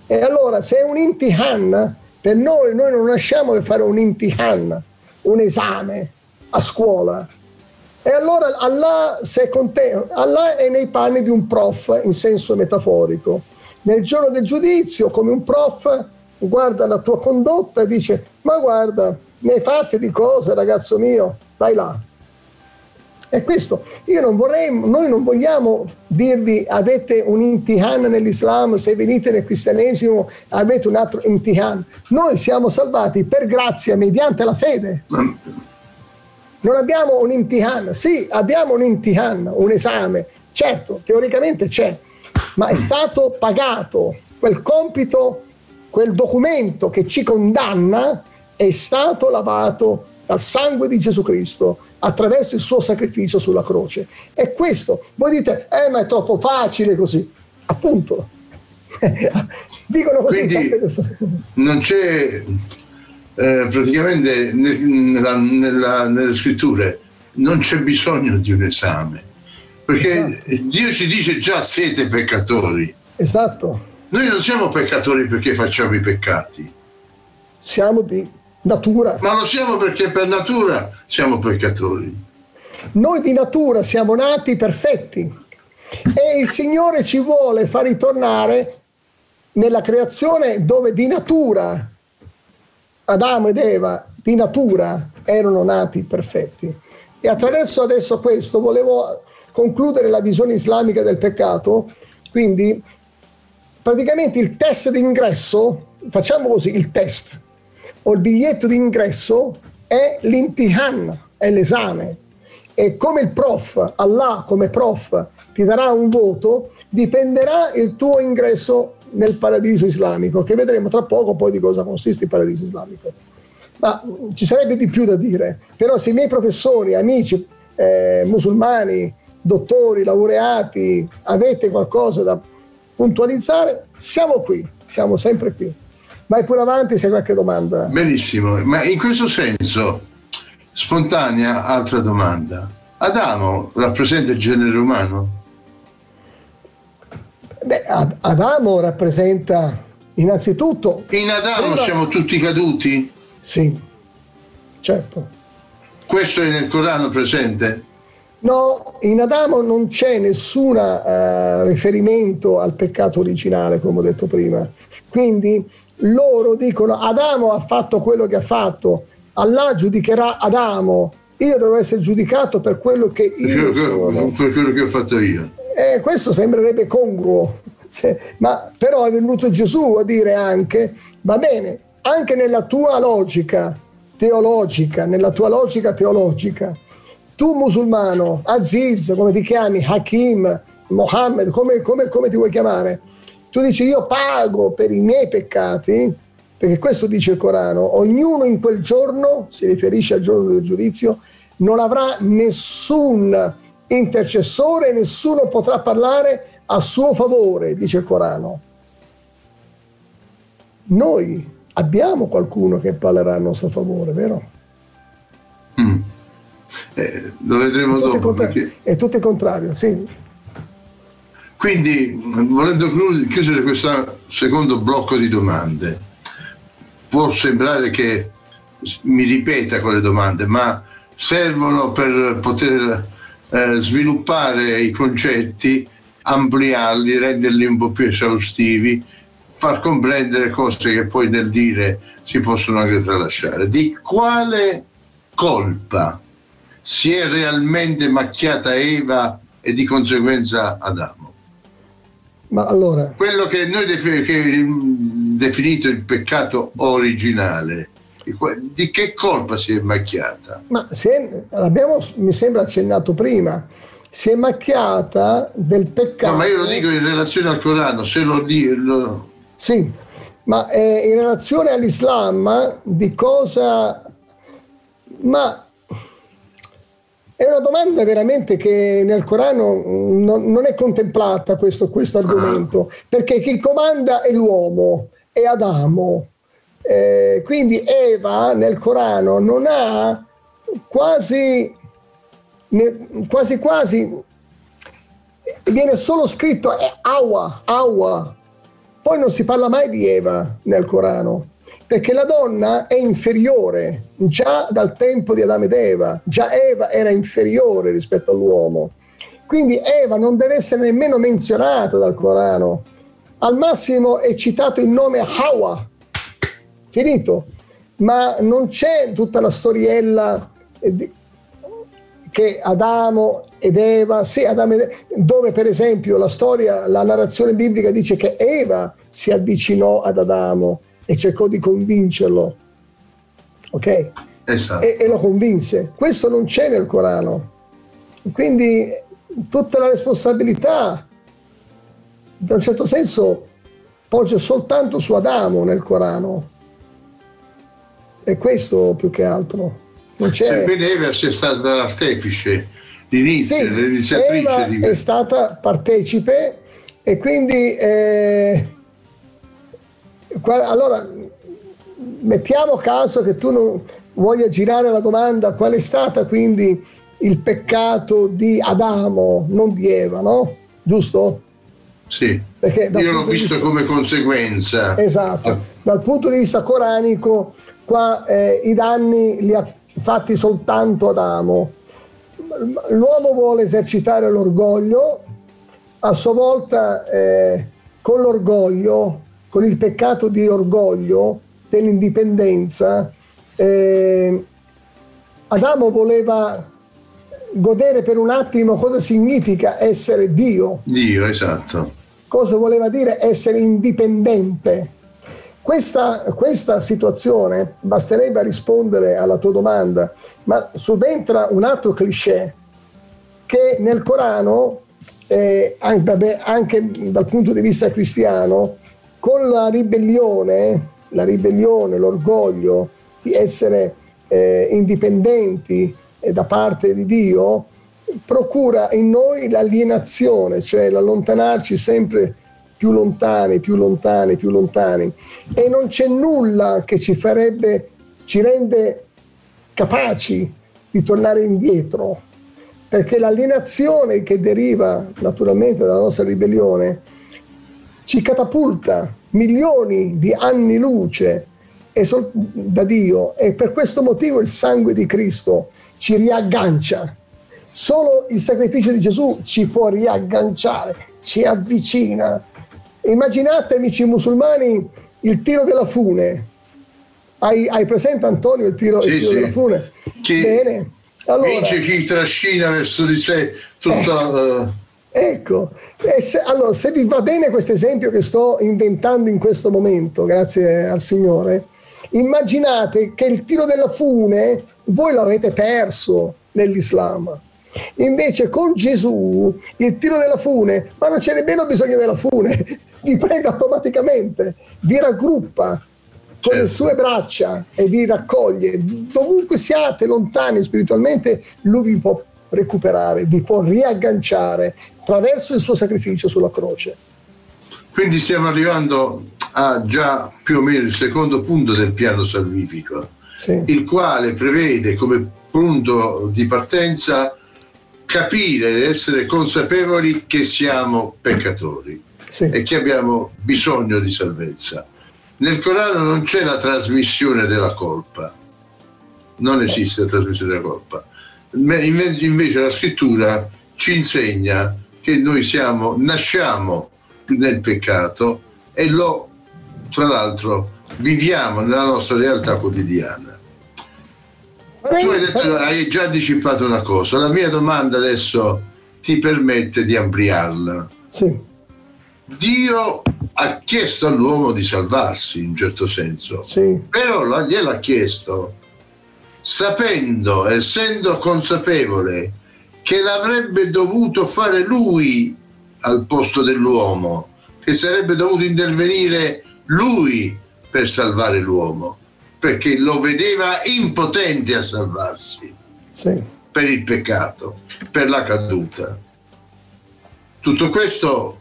E allora se è un imtihan per noi, noi non nasciamo per fare un imtihan, un esame a scuola. E allora Allah, se con te, Allah è nei panni di un prof in senso metaforico. Nel giorno del giudizio, come un prof, guarda la tua condotta e dice: ma guarda, ne hai fatte di cose, ragazzo mio, vai là. E questo, io non vorrei, noi non vogliamo dirvi avete un imtihan nell'Islam, se venite nel cristianesimo avete un altro imtihan. Noi siamo salvati per grazia mediante la fede. Non abbiamo un imtihan, sì, abbiamo un imtihan, un esame, certo, teoricamente c'è, ma è stato pagato, quel compito, quel documento che ci condanna è stato lavato dal sangue di Gesù Cristo attraverso il suo sacrificio sulla croce. E questo, voi dite, eh ma è troppo facile così, appunto, dicono così. Quindi non c'è... Eh, praticamente nella, nella, nelle scritture non c'è bisogno di un esame, perché esatto. Dio ci dice già siete peccatori. Esatto. Noi non siamo peccatori perché facciamo i peccati. Siamo di natura. Ma lo siamo perché per natura siamo peccatori. Noi di natura siamo nati perfetti. E il Signore ci vuole far ritornare nella creazione dove di natura Adamo ed Eva di natura erano nati perfetti. E attraverso adesso questo volevo concludere la visione islamica del peccato. Quindi praticamente il test d'ingresso, facciamo così, il test o il biglietto d'ingresso è l'imtihan, è l'esame. E come il prof, Allah come prof ti darà un voto, dipenderà il tuo ingresso nel paradiso islamico, che vedremo tra poco poi di cosa consiste il paradiso islamico. Ma ci sarebbe di più da dire, però se i miei professori, amici eh, musulmani, dottori, laureati, avete qualcosa da puntualizzare, siamo qui, siamo sempre qui. Vai pure avanti se hai qualche domanda. Benissimo, ma in questo senso, spontanea altra domanda. Adamo rappresenta il genere umano? Beh, Ad Adamo rappresenta innanzitutto... In Adamo prima... siamo tutti caduti? Sì, certo. Questo è nel Corano presente? No, in Adamo non c'è nessun eh, riferimento al peccato originale, come ho detto prima. Quindi loro dicono Adamo ha fatto quello che ha fatto, Allah giudicherà Adamo. Io devo essere giudicato per quello che io, io sono. Per quello che ho fatto io. Eh, questo sembrerebbe congruo, se, ma però è venuto Gesù a dire anche, va bene, anche nella tua logica teologica, nella tua logica teologica, tu musulmano, Aziz, come ti chiami, Hakim, Mohammed, come, come, come ti vuoi chiamare, tu dici io pago per i miei peccati, perché questo dice il Corano, ognuno in quel giorno, si riferisce al giorno del giudizio, non avrà nessun intercessore, nessuno potrà parlare a suo favore, dice il Corano. Noi abbiamo qualcuno che parlerà a nostro favore, vero? Mm. Eh, lo vedremo dopo. Perché... È tutto il contrario, sì. Quindi, volendo chiudere questo secondo blocco di domande, può sembrare che mi ripeta con le domande, ma servono per poter eh, sviluppare i concetti, ampliarli, renderli un po' più esaustivi, far comprendere cose che poi nel dire si possono anche tralasciare. Di quale colpa si è realmente macchiata Eva e di conseguenza Adamo? Ma allora, quello che noi defin- che definito il peccato originale, di che colpa si è macchiata? Ma se, abbiamo, mi sembra accennato prima, si è macchiata del peccato. No, ma io lo dico in relazione al Corano, se lo dico. Sì, ma eh, in relazione all'Islam di cosa? Ma è una domanda veramente che nel Corano non, non è contemplata questo, questo argomento, perché chi comanda è l'uomo, è Adamo. Eh, quindi Eva nel Corano non ha quasi, ne, quasi quasi, viene solo scritto Hawa, Hawa. Poi non si parla mai di Eva nel Corano, perché la donna è inferiore già dal tempo di Adamo ed Eva, già Eva era inferiore rispetto all'uomo, quindi Eva non deve essere nemmeno menzionata dal Corano, al massimo è citato il nome Hawa, finito, ma non c'è tutta la storiella che Adamo ed Eva, sì, Adamo ed Eva, dove per esempio la storia, la narrazione biblica dice che Eva si avvicinò ad Adamo e cercò di convincerlo, ok? Esatto. E, e lo convinse. Questo non c'è nel Corano. Quindi tutta la responsabilità, in un certo senso, poggia soltanto su Adamo nel Corano. E questo più che altro. Non c'è. Sebbene Eva sia stata l'artefice d'inizio, sì, l'iniziatrice Eva di... è stata partecipe e quindi... Eh... Allora, mettiamo caso che tu non voglia girare la domanda qual è stata quindi il peccato di Adamo, non di Eva, no? Giusto? Sì, perché io l'ho visto vista... come conseguenza. Esatto, dal punto di vista coranico qua eh, i danni li ha fatti soltanto Adamo. L'uomo vuole esercitare l'orgoglio, a sua volta eh, con l'orgoglio, con il peccato di orgoglio, dell'indipendenza, eh, Adamo voleva godere per un attimo cosa significa essere Dio. Dio, esatto. Cosa voleva dire essere indipendente. Questa, questa situazione, basterebbe rispondere alla tua domanda, ma subentra un altro cliché che nel Corano, eh, anche, anche dal punto di vista cristiano, con la ribellione, la ribellione, l'orgoglio di essere eh, indipendenti eh, da parte di Dio, procura in noi l'alienazione, cioè l'allontanarci sempre più lontani, più lontani, più lontani. E non c'è nulla che ci farebbe, ci rende capaci di tornare indietro, perché l'alienazione che deriva naturalmente dalla nostra ribellione ci catapulta milioni di anni luce da Dio, e per questo motivo il sangue di Cristo ci riaggancia. Solo il sacrificio di Gesù ci può riagganciare, ci avvicina. Immaginate, amici musulmani, il tiro della fune. Hai, hai presente, Antonio, il tiro, sì, il tiro sì. della fune? Chi Bene. Allora, vince chi trascina verso di sé tutta... Eh, ecco, eh, se, allora, se vi va bene questo esempio che sto inventando in questo momento, grazie al Signore, immaginate che il tiro della fune voi l'avete perso nell'Islam. Invece con Gesù il tiro della fune, ma non c'è nemmeno bisogno della fune, vi prende automaticamente, vi raggruppa con certo. le sue braccia e vi raccoglie. Dovunque siate lontani spiritualmente, lui vi può recuperare, vi può riagganciare attraverso il suo sacrificio sulla croce. Quindi stiamo arrivando a già più o meno il secondo punto del piano salvifico, sì. il quale prevede come punto di partenza capire ed essere consapevoli che siamo peccatori sì. e che abbiamo bisogno di salvezza. Nel Corano non c'è la trasmissione della colpa, non esiste la trasmissione della colpa. Invece la scrittura ci insegna che noi siamo, nasciamo nel peccato e lo, tra l'altro, viviamo nella nostra realtà quotidiana. Tu hai, detto, hai già anticipato una cosa, la mia domanda adesso ti permette di ampliarla. Sì. Dio ha chiesto all'uomo di salvarsi in un certo senso, sì. però gliel'ha chiesto sapendo, essendo consapevole che l'avrebbe dovuto fare lui al posto dell'uomo, che sarebbe dovuto intervenire lui per salvare l'uomo, perché lo vedeva impotente a salvarsi sì. per il peccato, per la caduta. Tutto questo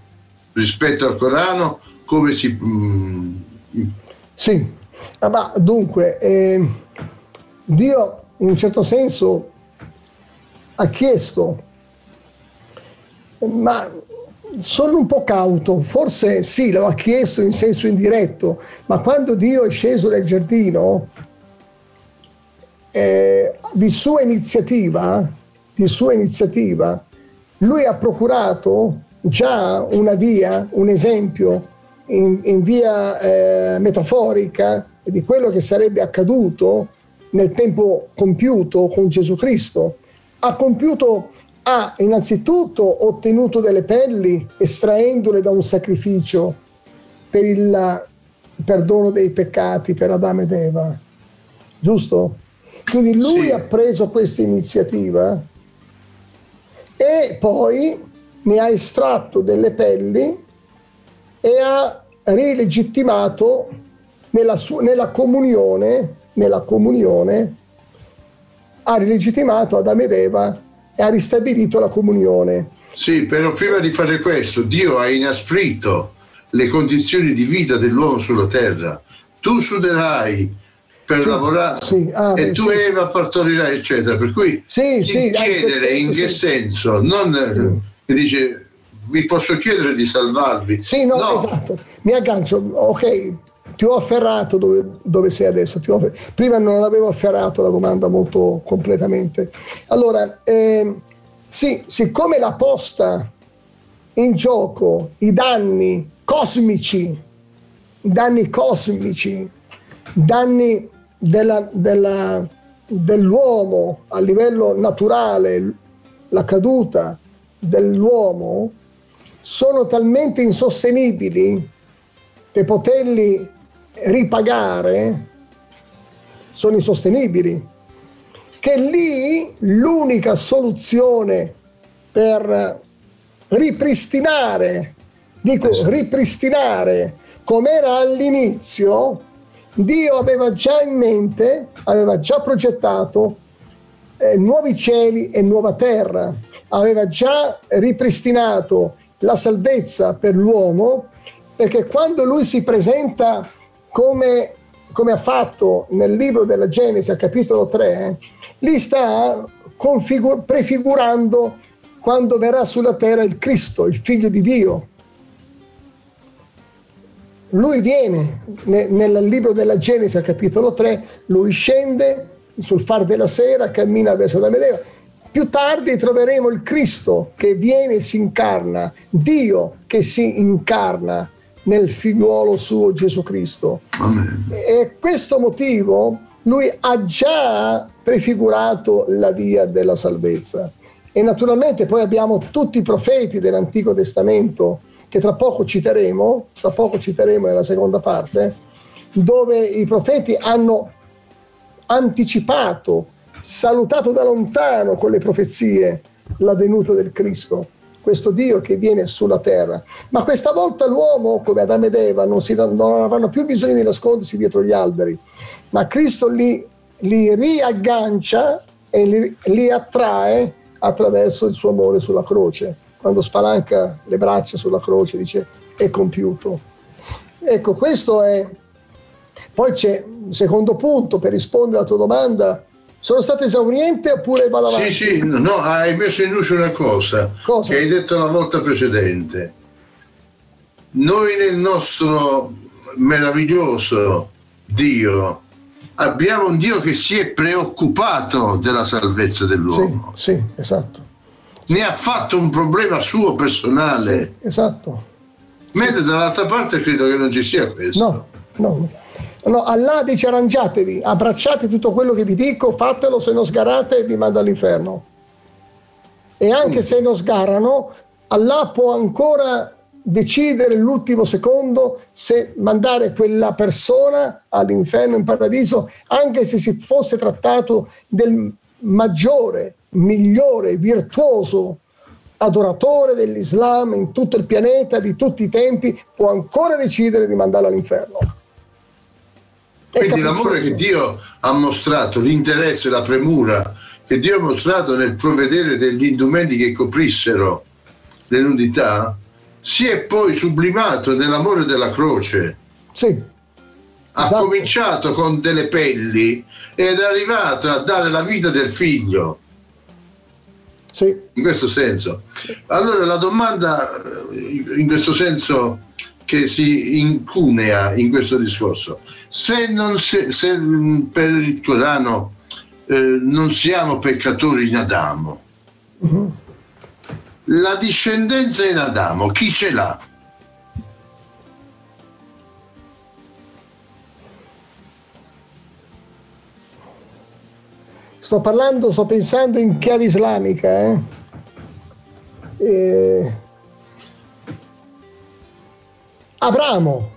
rispetto al Corano come si... Mm, sì, ah, ma dunque eh, Dio in un certo senso ha chiesto, ma sono un po' cauto, forse sì, lo ha chiesto in senso indiretto, ma quando Dio è sceso nel giardino, eh, di sua iniziativa, di sua iniziativa, lui ha procurato già una via, un esempio in, in via eh, metaforica di quello che sarebbe accaduto nel tempo compiuto con Gesù Cristo. Ha compiuto ha ah, innanzitutto ottenuto delle pelli estraendole da un sacrificio per il perdono dei peccati per Adamo ed Eva, giusto? Quindi lui sì. ha preso questa iniziativa e poi ne ha estratto delle pelli e ha rilegittimato nella, sua, nella comunione, nella comunione ha rilegittimato Adamo ed Eva e ha ristabilito la comunione. Sì, però prima di fare questo, Dio ha inasprito le condizioni di vita dell'uomo sulla terra. Tu suderai per sì, lavorare sì, ah, e beh, tu sì, Eva partorirai, eccetera. Per cui sì, sì, chiedere in senso, che sì. senso? Non sì. dice vi posso chiedere di salvarvi. Sì, no, no, esatto, mi aggancio, ok, ti ho afferrato dove, dove sei adesso, ti ho afferrato. Prima non avevo afferrato la domanda molto completamente. Allora, eh, sì, siccome la posta in gioco, i danni cosmici, danni cosmici, danni della, della, dell'uomo a livello naturale, la caduta dell'uomo, sono talmente insostenibili che poterli ripagare sono insostenibili, che lì l'unica soluzione per ripristinare, dico ripristinare com'era all'inizio, Dio aveva già in mente, aveva già progettato eh, nuovi cieli e nuova terra, aveva già ripristinato la salvezza per l'uomo, perché quando lui si presenta come, come ha fatto nel libro della Genesi, al capitolo tre, lì sta prefigurando quando verrà sulla terra il Cristo, il Figlio di Dio. Lui viene ne, nel libro della Genesi, al capitolo tre, lui scende sul far della sera, cammina verso Adamo ed Eva. Più tardi troveremo il Cristo che viene e si incarna, Dio che si incarna nel figliuolo suo Gesù Cristo. Amen. E questo motivo lui ha già prefigurato la via della salvezza. E naturalmente poi abbiamo tutti i profeti dell'Antico Testamento, che tra poco citeremo, tra poco citeremo nella seconda parte, dove i profeti hanno anticipato, salutato da lontano con le profezie la venuta del Cristo, questo Dio che viene sulla terra. Ma questa volta l'uomo, come Adamo ed Eva, non, si, non avranno più bisogno di nascondersi dietro gli alberi, ma Cristo li, li riaggancia e li, li attrae attraverso il suo amore sulla croce. Quando spalanca le braccia sulla croce dice è compiuto. Ecco, questo è. Poi c'è un secondo punto per rispondere alla tua domanda. Sono stato esauriente oppure vado avanti? Sì, sì, no, hai messo in luce una cosa, cosa che hai detto la volta precedente. Noi nel nostro meraviglioso Dio abbiamo un Dio che si è preoccupato della salvezza dell'uomo. Sì, sì, esatto. Ne ha fatto un problema suo personale. Esatto. Mentre dall'altra parte credo che non ci sia questo. No, no, no. Allah dice arrangiatevi, abbracciate tutto quello che vi dico, fatelo, se non sgarrate vi mando all'inferno. E anche mm. se non sgarrano, Allah può ancora decidere l'ultimo secondo se mandare quella persona all'inferno, in paradiso, anche se si fosse trattato del maggiore, migliore, virtuoso adoratore dell'Islam in tutto il pianeta, di tutti i tempi, può ancora decidere di mandarlo all'inferno. Quindi l'amore che Dio ha mostrato, l'interesse, la premura che Dio ha mostrato nel provvedere degli indumenti che coprissero le nudità, si è poi sublimato nell'amore della croce. Sì. Ha esatto. cominciato con delle pelli ed è arrivato a dare la vita del figlio. Sì. In questo senso. Allora la domanda in questo senso che si incunea in questo discorso: se, non se, se per il Corano eh, non siamo peccatori in Adamo, uh-huh. la discendenza in Adamo chi ce l'ha? Sto parlando, sto pensando in chiave islamica, eh? Eh... Abramo.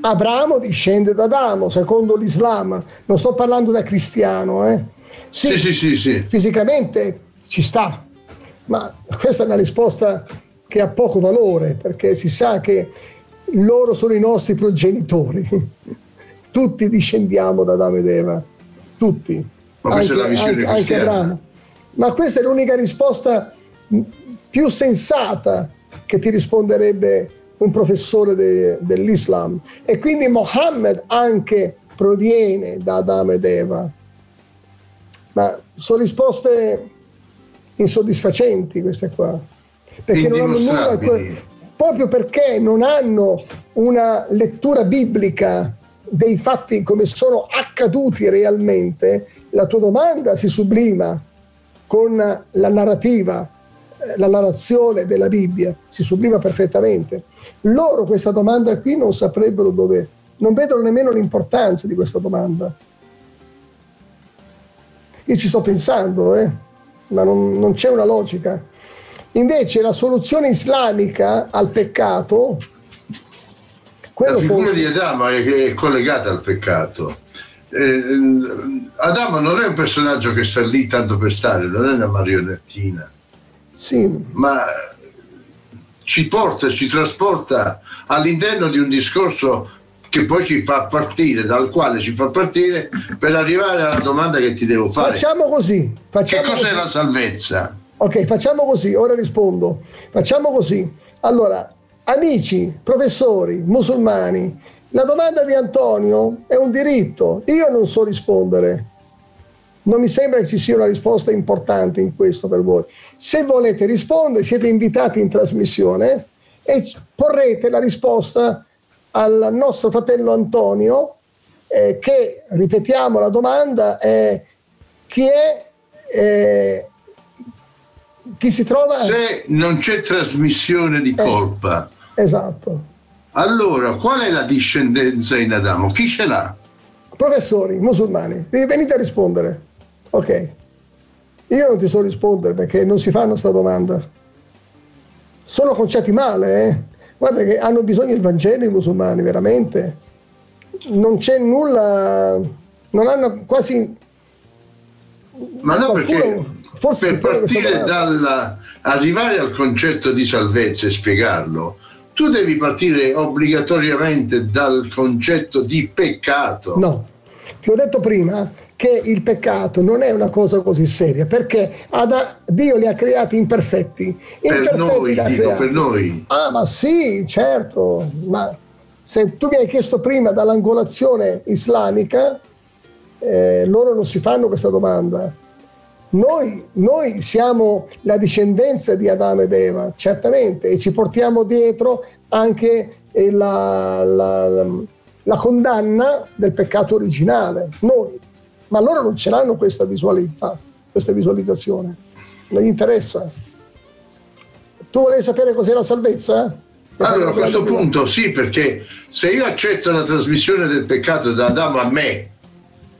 Abramo discende da Adamo, secondo l'Islam. Non sto parlando da cristiano, eh? Sì, sì, sì, sì, sì. Fisicamente ci sta, ma questa è una risposta che ha poco valore, perché si sa che loro sono i nostri progenitori. Tutti discendiamo da Adamo ed Eva, tutti, ma anche, è la visione anche, anche Abramo. Ma questa è l'unica risposta più sensata che ti risponderebbe un professore de, dell'Islam. E quindi Mohammed anche proviene da Adamo ed Eva. Ma sono risposte insoddisfacenti queste qua, perché non hanno nulla, proprio perché non hanno una lettura biblica dei fatti come sono accaduti realmente. La tua domanda si sublima con la narrativa, la narrazione della Bibbia si sublima perfettamente. Loro questa domanda qui non saprebbero dove, non vedono nemmeno l'importanza di questa domanda. Io ci sto pensando, eh, ma non, non c'è una logica. Invece la soluzione islamica al peccato, la figura fosse... di Adamo è collegata al peccato. Eh, Adamo non è un personaggio che sta lì tanto per stare, non è una marionettina. Sì. Ma ci porta, ci trasporta all'interno di un discorso che poi ci fa partire, dal quale ci fa partire per arrivare alla domanda che ti devo fare. Facciamo così. Facciamo che cos'è la salvezza? Ok, facciamo così, ora rispondo. Facciamo così. Allora, amici, professori, musulmani, la domanda di Antonio è un diritto. Io non so rispondere. Non mi sembra che ci sia una risposta importante in questo per voi. Se volete rispondere, siete invitati in trasmissione e porrete la risposta al nostro fratello Antonio, eh, che, ripetiamo, la domanda è chi è, eh, chi si trova... Se non c'è trasmissione di eh, colpa. Esatto. Allora, qual è la discendenza in Adamo? Chi ce l'ha? Professori, musulmani, venite a rispondere. Ok, io non ti so rispondere perché non si fanno sta domanda. Sono conciati male, eh? Guarda che hanno bisogno del Vangelo i musulmani, veramente. Non c'è nulla, non hanno quasi... Ma no, perché forse per partire dal... arrivare al concetto di salvezza e spiegarlo, tu devi partire obbligatoriamente dal concetto di peccato. No, ti ho detto prima che il peccato non è una cosa così seria, perché Ad- Dio li ha creati imperfetti. Per noi, Dio, per noi. Ah, ma sì, certo. Ma se tu mi hai chiesto prima dall'angolazione islamica, eh, loro non si fanno questa domanda. Noi, noi siamo la discendenza di Adamo ed Eva, certamente, e ci portiamo dietro anche la, la, la condanna del peccato originale, noi. Ma loro non ce l'hanno questa visualità, questa visualizzazione, non gli interessa. Tu volevi sapere cos'è la salvezza? Allora, a questo punto sì, perché se io accetto la trasmissione del peccato da Adamo a me,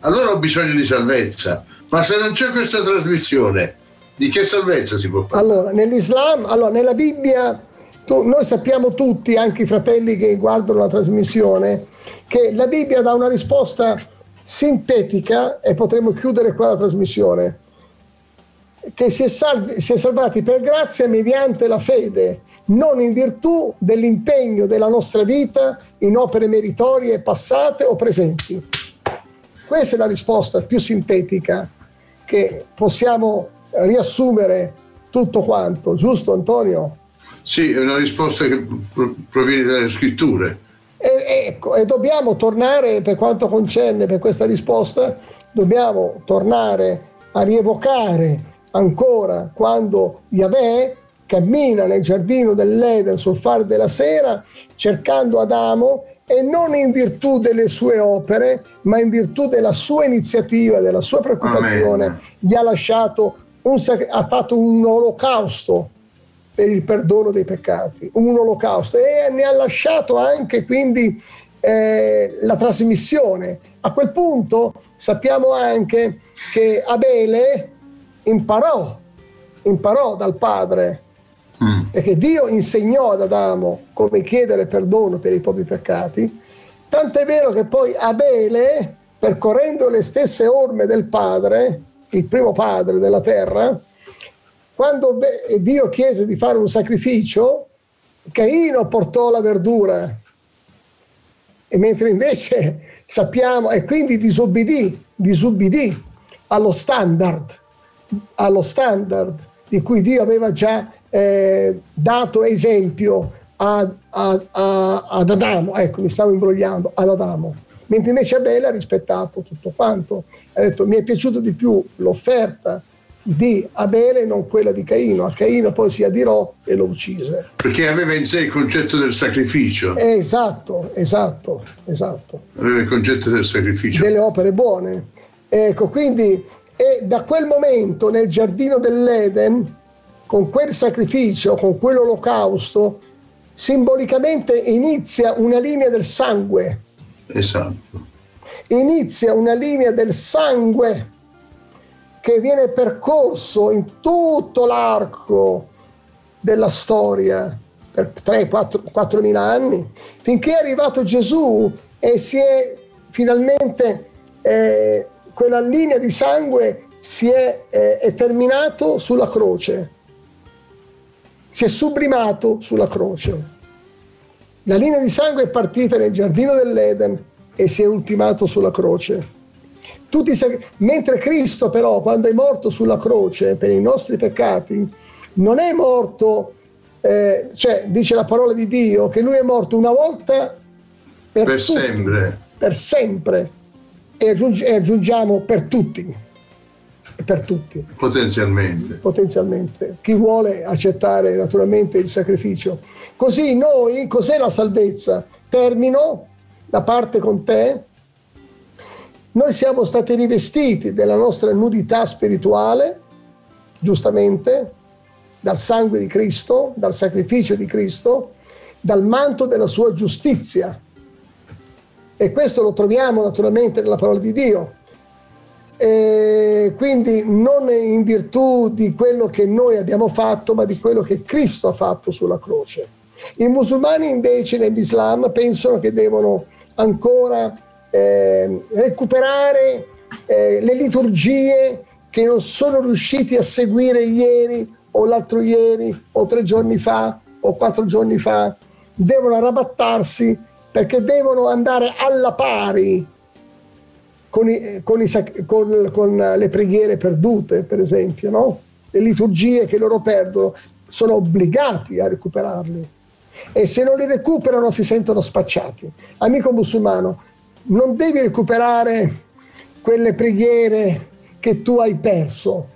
allora ho bisogno di salvezza. Ma se non c'è questa trasmissione, di che salvezza si può parlare? Allora, nell'Islam, allora, nella Bibbia, tu, noi sappiamo tutti, anche i fratelli che guardano la trasmissione, che la Bibbia dà una risposta sintetica, e potremmo chiudere qua la trasmissione, che si è, salvi, si è salvati per grazia mediante la fede, non in virtù dell'impegno della nostra vita in opere meritorie passate o presenti. Questa è la risposta più sintetica che possiamo riassumere tutto quanto, giusto Antonio? Sì, è una risposta che proviene dalle scritture. E, ecco, e dobbiamo tornare, per quanto concerne per questa risposta, dobbiamo tornare a rievocare ancora quando Yahweh cammina nel giardino dell'Eden sul far della sera cercando Adamo, e non in virtù delle sue opere, ma in virtù della sua iniziativa, della sua preoccupazione. Amen. Gli ha lasciato un sac- ha fatto un olocausto per il perdono dei peccati, un olocausto, e ne ha lasciato anche quindi eh, la trasmissione. A quel punto sappiamo anche che Abele imparò imparò dal padre, perché Dio insegnò ad Adamo come chiedere perdono per i propri peccati, tant'è vero che poi Abele, percorrendo le stesse orme del padre, il primo padre della terra, quando Dio chiese di fare un sacrificio, Caino portò la verdura, e mentre invece sappiamo, e quindi disobbedì, disobbedì allo standard, allo standard di cui Dio aveva già Eh, dato esempio a, a, a, ad Adamo, ecco mi stavo imbrogliando, ad Adamo, mentre invece Abele ha rispettato tutto quanto, ha detto mi è piaciuto di più l'offerta di Abele, non quella di Caino. A Caino poi si adirò e lo uccise. Perché aveva in sé il concetto del sacrificio. Esatto, esatto, esatto. Aveva il concetto del sacrificio. Delle opere buone. Ecco, quindi e da quel momento nel giardino dell'Eden, con quel sacrificio, con quell'olocausto, simbolicamente inizia una linea del sangue. Esatto. Inizia una linea del sangue che viene percorso in tutto l'arco della storia per tre quattromila anni, finché è arrivato Gesù e si è finalmente, eh, quella linea di sangue si è, eh, è terminato sulla croce, si è sublimato sulla croce. La linea di sangue è partita nel giardino dell'Eden e si è ultimato sulla croce. Tutti, mentre Cristo però, quando è morto sulla croce per i nostri peccati, non è morto, eh, cioè dice la parola di Dio che lui è morto una volta per, per tutti, sempre, per sempre, e, aggiungi, e aggiungiamo per tutti, per tutti potenzialmente. Potenzialmente chi vuole accettare naturalmente il sacrificio. Così noi, cos'è la salvezza? Termino la parte con te. Noi siamo stati rivestiti della nostra nudità spirituale, giustamente, dal sangue di Cristo, dal sacrificio di Cristo, dal manto della sua giustizia. E questo lo troviamo naturalmente nella parola di Dio. E quindi non in virtù di quello che noi abbiamo fatto, ma di quello che Cristo ha fatto sulla croce. I musulmani invece nell'Islam pensano che devono ancora Eh, recuperare eh, le liturgie che non sono riusciti a seguire ieri o l'altro ieri o tre giorni fa o quattro giorni fa. Devono arrabattarsi perché devono andare alla pari con, i, con, i, con, con le preghiere perdute, per esempio, no? Le liturgie che loro perdono sono obbligati a recuperarle, e se non le recuperano si sentono spacciati. Amico musulmano, non devi recuperare quelle preghiere che tu hai perso.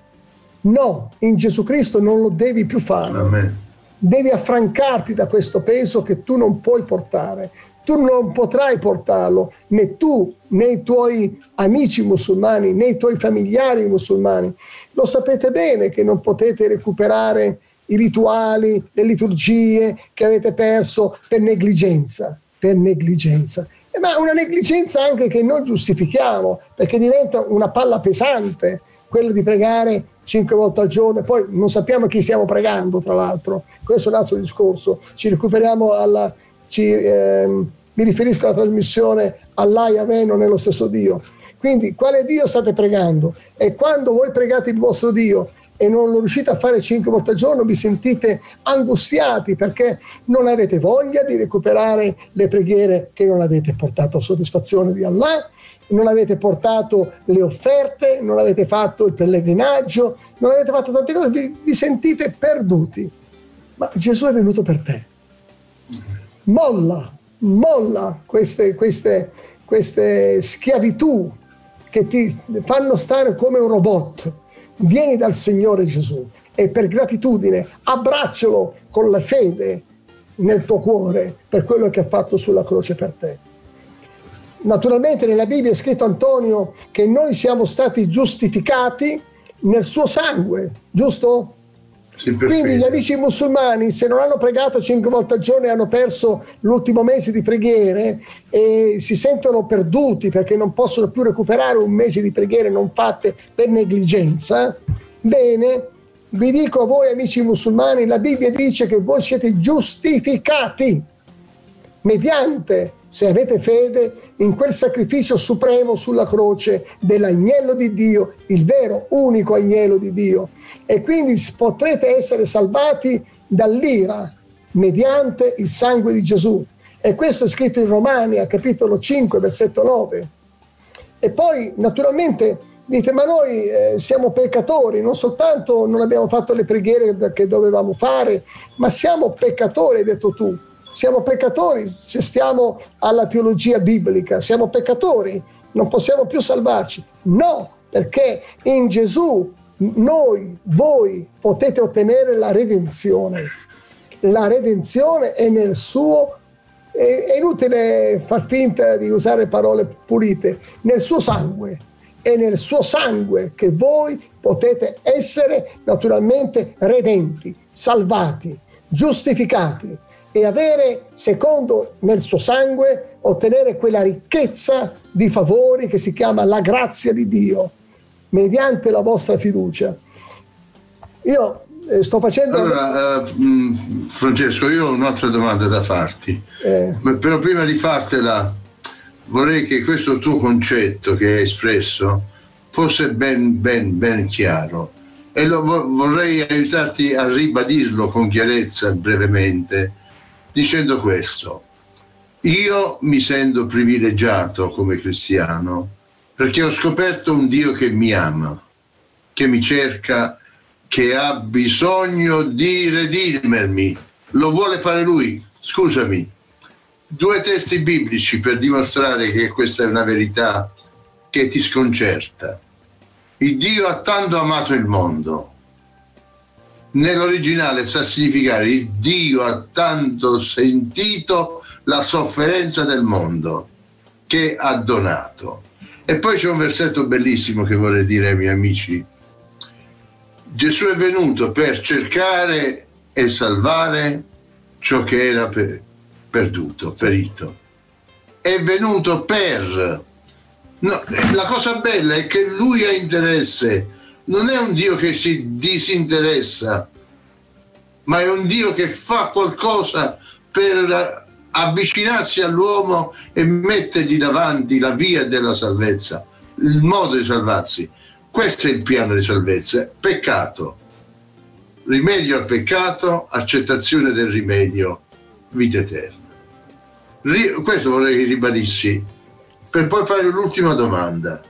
No, in Gesù Cristo non lo devi più fare. Amen. Devi affrancarti da questo peso che tu non puoi portare. Tu non potrai portarlo, né tu, né i tuoi amici musulmani, né i tuoi familiari musulmani. Lo sapete bene che non potete recuperare i rituali, le liturgie che avete perso per negligenza. Per negligenza. Ma una negligenza anche che non giustifichiamo, perché diventa una palla pesante quella di pregare cinque volte al giorno, e poi non sappiamo chi stiamo pregando, tra l'altro. Questo è un altro discorso. Ci recuperiamo alla. Ci, eh, mi riferisco alla trasmissione Allah e Yahweh non è lo stesso Dio. Quindi, quale Dio state pregando? E quando voi pregate il vostro Dio e non lo riuscite a fare cinque volte al giorno, vi sentite angustiati perché non avete voglia di recuperare le preghiere che non avete portato a soddisfazione di Allah, non avete portato le offerte, non avete fatto il pellegrinaggio, non avete fatto tante cose, vi, vi sentite perduti. Ma Gesù è venuto per te. Molla, molla queste, queste, queste schiavitù che ti fanno stare come un robot. Vieni dal Signore Gesù e per gratitudine abbraccialo con la fede nel tuo cuore per quello che ha fatto sulla croce per te. Naturalmente nella Bibbia è scritto, Antonio, che noi siamo stati giustificati nel suo sangue, giusto? Sì, quindi gli amici musulmani, se non hanno pregato cinque volte al giorno e hanno perso l'ultimo mese di preghiere e si sentono perduti perché non possono più recuperare un mese di preghiere non fatte per negligenza, bene, vi dico a voi amici musulmani, la Bibbia dice che voi siete giustificati mediante, se avete fede, in quel sacrificio supremo sulla croce dell'agnello di Dio, il vero, unico agnello di Dio. E quindi potrete essere salvati dall'ira mediante il sangue di Gesù. E questo è scritto in Romani, al capitolo cinque, versetto nove. E poi, naturalmente, dite, ma noi eh, siamo peccatori, non soltanto non abbiamo fatto le preghiere che dovevamo fare, ma siamo peccatori, hai detto tu. Siamo peccatori se stiamo alla teologia biblica, siamo peccatori, non possiamo più salvarci. No, perché in Gesù Noi, voi potete ottenere la redenzione. La redenzione è nel suo, è inutile far finta di usare parole pulite, nel suo sangue. È nel suo sangue che voi potete essere naturalmente redenti, salvati, giustificati e avere, secondo nel suo sangue, ottenere quella ricchezza di favori che si chiama la grazia di Dio, mediante la vostra fiducia. Io sto facendo... Allora, eh, Francesco, io ho un'altra domanda da farti, eh. però prima di fartela vorrei che questo tuo concetto che hai espresso fosse ben, ben, ben chiaro, e lo vorrei aiutarti a ribadirlo con chiarezza brevemente, dicendo questo. Io mi sento privilegiato come cristiano perché ho scoperto un Dio che mi ama, che mi cerca, che ha bisogno di redimermi. Lo vuole fare Lui. Scusami, due testi biblici per dimostrare che questa è una verità che ti sconcerta. Il Dio ha tanto amato il mondo. Nell'originale sta a significare: il Dio ha tanto sentito la sofferenza del mondo che ha donato. E poi c'è un versetto bellissimo che vorrei dire ai miei amici. Gesù è venuto per cercare e salvare ciò che era perduto, ferito. È venuto per... No, la cosa bella è che Lui ha interesse, non è un Dio che si disinteressa, ma è un Dio che fa qualcosa per avvicinarsi all'uomo e mettergli davanti la via della salvezza, il modo di salvarsi. Questo è il piano di salvezza. Peccato, rimedio al peccato, accettazione del rimedio, vita eterna. Questo vorrei che ribadissi. Per poi fare l'ultima domanda.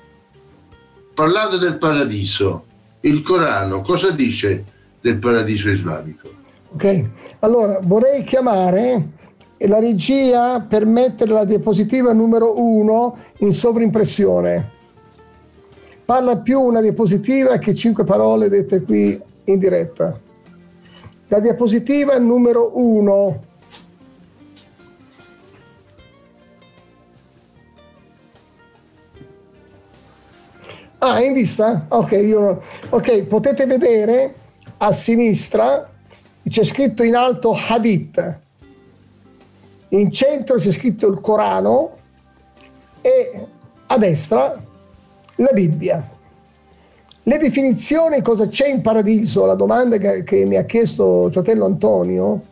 Parlando del paradiso, il Corano cosa dice del paradiso islamico? Ok, allora vorrei chiamare la regia per mettere la diapositiva numero uno in sovrimpressione. Parla più una diapositiva che cinque parole dette qui in diretta. La diapositiva numero uno. Ah, in vista? Ok, io, ok, potete vedere a sinistra c'è scritto in alto Hadith, in centro c'è scritto il Corano e a destra la Bibbia. Le definizioni, cosa c'è in paradiso, la domanda che, che mi ha chiesto il fratello Antonio,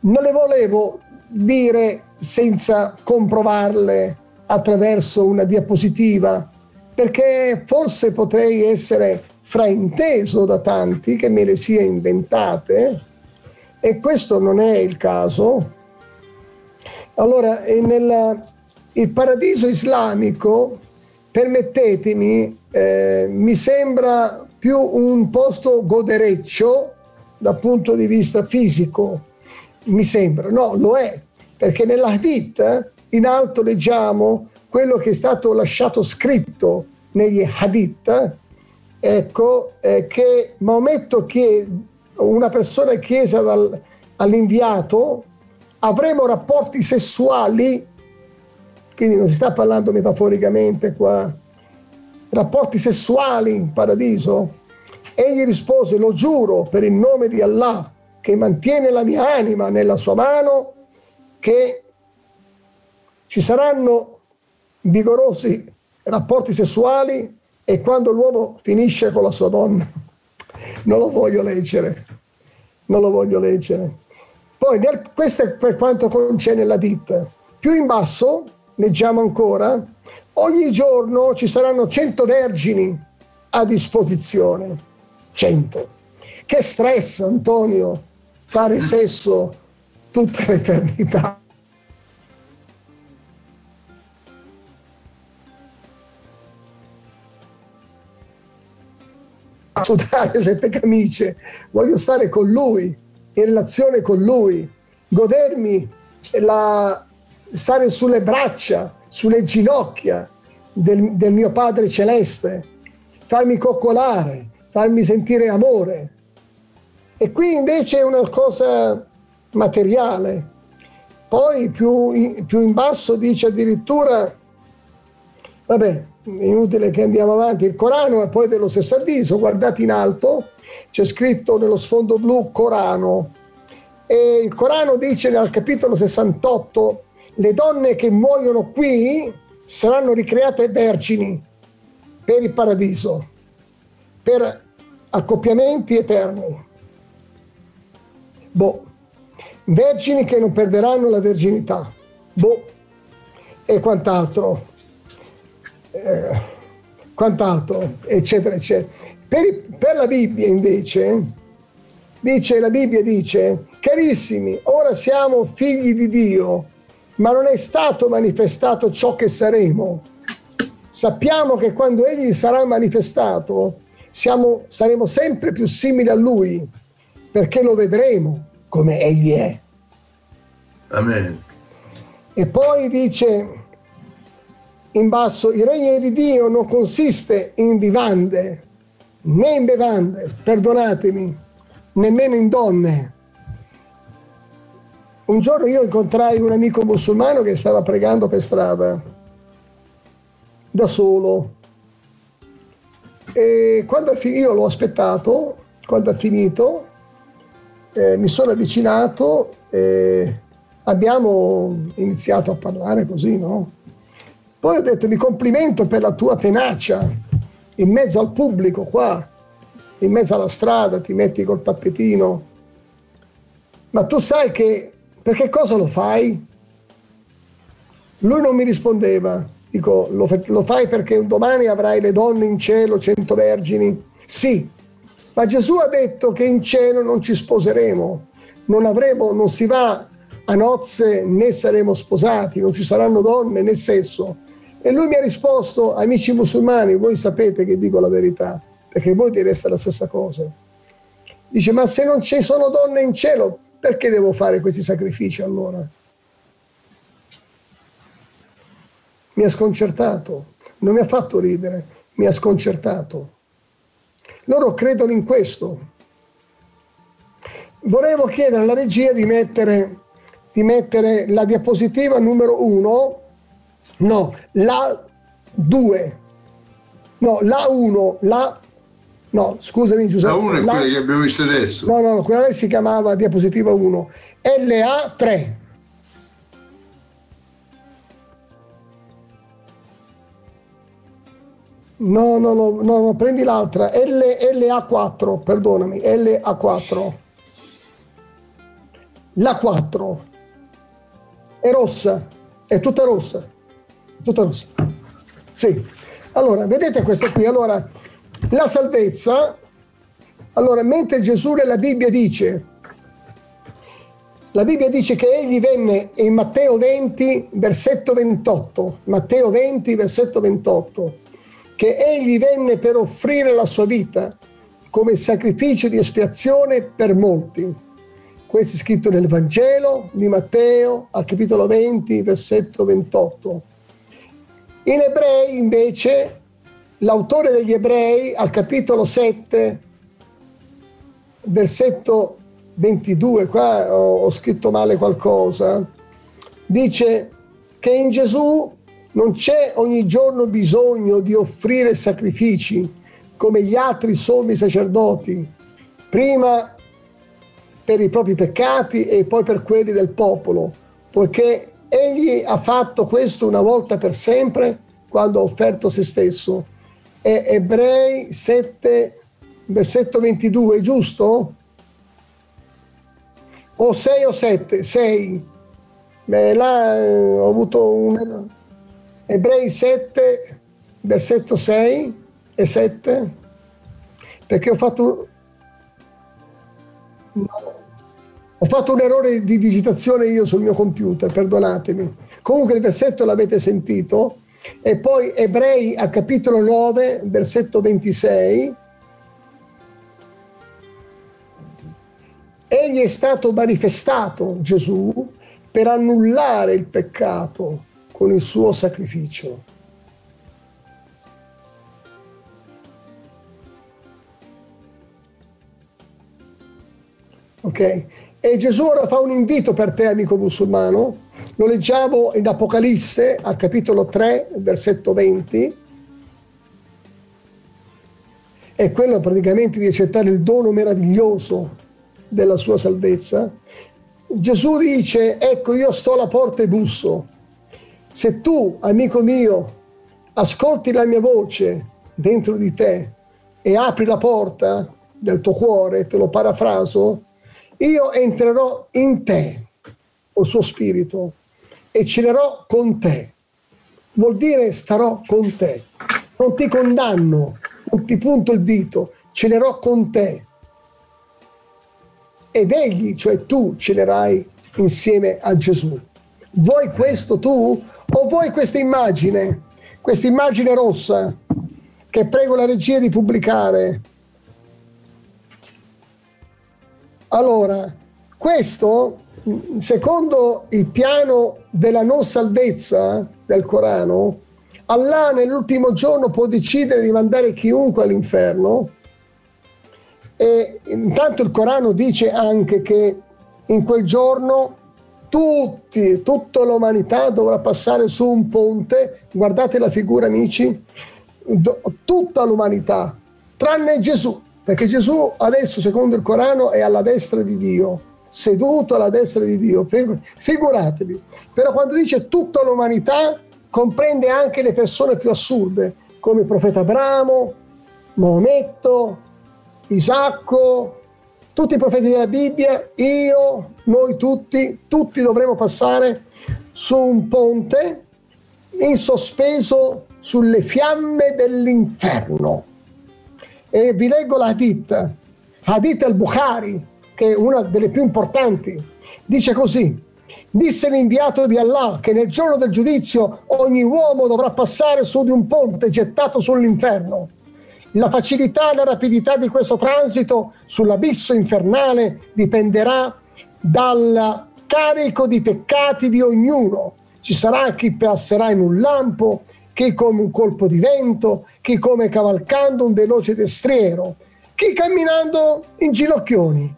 non le volevo dire senza comprovarle attraverso una diapositiva, perché forse potrei essere frainteso da tanti che me le sia inventate, e questo non è il caso. Allora, nel il paradiso islamico, permettetemi, eh, mi sembra più un posto godereccio dal punto di vista fisico, mi sembra, no, lo è, perché nell'Hadith in alto leggiamo quello che è stato lasciato scritto negli Hadith, ecco, eh, che Maometto, chiese, una persona chiese all'inviato: avremo rapporti sessuali, quindi non si sta parlando metaforicamente qua, rapporti sessuali in paradiso? Egli rispose: lo giuro per il nome di Allah che mantiene la mia anima nella sua mano, che ci saranno vigorosi rapporti sessuali, e quando l'uomo finisce con la sua donna. Non lo voglio leggere, non lo voglio leggere. Poi nel, questo è per quanto concerne la ditta. Più in basso leggiamo ancora: ogni giorno ci saranno cento vergini a disposizione. Cento. Che stress, Antonio, fare sesso tutta l'eternità. Sudare sette camicie, voglio stare con Lui, in relazione con Lui, godermi la, stare sulle braccia, sulle ginocchia del, del mio Padre Celeste, farmi coccolare, farmi sentire amore. E qui invece è una cosa materiale. Poi più in, più in basso dice addirittura, vabbè, inutile che andiamo avanti, il Corano è poi dello stesso avviso, guardate in alto, c'è scritto nello sfondo blu Corano, e il Corano dice al capitolo sessantotto, le donne che muoiono qui saranno ricreate vergini per il paradiso, per accoppiamenti eterni. Boh, vergini che non perderanno la verginità, boh, e quant'altro, eh, quant'altro, eccetera, eccetera. Per, per la Bibbia invece, dice, la Bibbia dice, carissimi, ora siamo figli di Dio, ma non è stato manifestato ciò che saremo. Sappiamo che quando Egli sarà manifestato, siamo, saremo sempre più simili a Lui, perché lo vedremo come Egli è. Amen. E poi dice in basso, il regno di Dio non consiste in vivande, né in bevande, perdonatemi, nemmeno in donne. Un giorno io incontrai un amico musulmano che stava pregando per strada, da solo. E quando io l'ho aspettato, quando ha finito, eh, mi sono avvicinato e abbiamo iniziato a parlare così, no? Poi ho detto, mi complimento per la tua tenacia, in mezzo al pubblico qua, in mezzo alla strada, ti metti col tappetino. Ma tu sai che... perché cosa lo fai? Lui non mi rispondeva. Dico, lo, lo fai perché un domani avrai le donne in cielo, cento vergini? Sì, ma Gesù ha detto che in cielo non ci sposeremo, non avremo, non si va a nozze né saremo sposati, non ci saranno donne né sesso. E lui mi ha risposto, amici musulmani, voi sapete che dico la verità, perché voi direste la stessa cosa. Dice, ma se non ci sono donne in cielo, perché devo fare questi sacrifici allora? Mi ha sconcertato, non mi ha fatto ridere, mi ha sconcertato. Loro credono in questo. Volevo chiedere alla regia di mettere, di mettere la diapositiva numero uno, no, la due, no, la uno, la... No, scusami Giuseppe. La uno è quella la... che abbiamo visto adesso. No, no, quella lì si chiamava diapositiva uno. L A tre. No, no, no, no, no, prendi l'altra. L A quattro, perdonami. L A quattro. La quattro. È rossa. È tutta rossa. Tutta rossa. Sì. Allora, vedete questa qui? Allora... la salvezza, allora, mentre Gesù nella Bibbia dice, la Bibbia dice che egli venne in Matteo venti, versetto ventotto, Matteo venti, versetto ventotto, che egli venne per offrire la sua vita come sacrificio di espiazione per molti. Questo è scritto nel Vangelo di Matteo, al capitolo venti, versetto ventotto. In Ebrei, invece, l'autore degli Ebrei, al capitolo sette, versetto ventidue, qua ho, ho scritto male qualcosa, dice che in Gesù non c'è ogni giorno bisogno di offrire sacrifici come gli altri sommi sacerdoti, prima per i propri peccati e poi per quelli del popolo, poiché egli ha fatto questo una volta per sempre quando ha offerto se stesso. E Ebrei sette, versetto ventidue, giusto? O sei o sette? sei. Beh, là eh, ho avuto un... Ebrei sette, versetto sei e sette, perché ho fatto... No. Ho fatto un errore di digitazione io sul mio computer, perdonatemi. Comunque il versetto l'avete sentito. E poi Ebrei al capitolo nove, versetto ventisei, egli è stato manifestato, Gesù, per annullare il peccato con il suo sacrificio. Ok? E Gesù ora fa un invito per te, amico musulmano. Lo leggiamo in Apocalisse, al capitolo tre, versetto venti. E quello praticamente di accettare il dono meraviglioso della sua salvezza. Gesù dice: ecco, io sto alla porta e busso. Se tu, amico mio, ascolti la mia voce dentro di te e apri la porta del tuo cuore, te lo parafraso, io entrerò in te, col suo spirito, e cenerò con te. Vuol dire starò con te. Non ti condanno, non ti punto il dito, cenerò con te. Ed egli, cioè tu, cenerai insieme a Gesù. Vuoi questo tu? O vuoi questa immagine? Questa immagine rossa che prego la regia di pubblicare. Allora, questo, secondo il piano della non salvezza del Corano, Allah nell'ultimo giorno può decidere di mandare chiunque all'inferno. E intanto il Corano dice anche che in quel giorno tutti, tutta l'umanità dovrà passare su un ponte. Guardate la figura, amici, tutta l'umanità, tranne Gesù, perché Gesù adesso, secondo il Corano, è alla destra di Dio, seduto alla destra di Dio, figuratevi. Però quando dice tutta l'umanità, comprende anche le persone più assurde, come il profeta Abramo, Maometto, Isacco, tutti i profeti della Bibbia, io, noi tutti, tutti dovremo passare su un ponte in sospeso sulle fiamme dell'inferno. E vi leggo la Hadith, Hadith al-Bukhari, che è una delle più importanti. Dice così: disse l'inviato di Allah che nel giorno del giudizio ogni uomo dovrà passare su di un ponte gettato sull'inferno. La facilità e la rapidità di questo transito sull'abisso infernale dipenderà dal carico di peccati di ognuno. Ci sarà chi passerà in un lampo, chi come un colpo di vento, chi come cavalcando un veloce destriero, chi camminando in ginocchioni.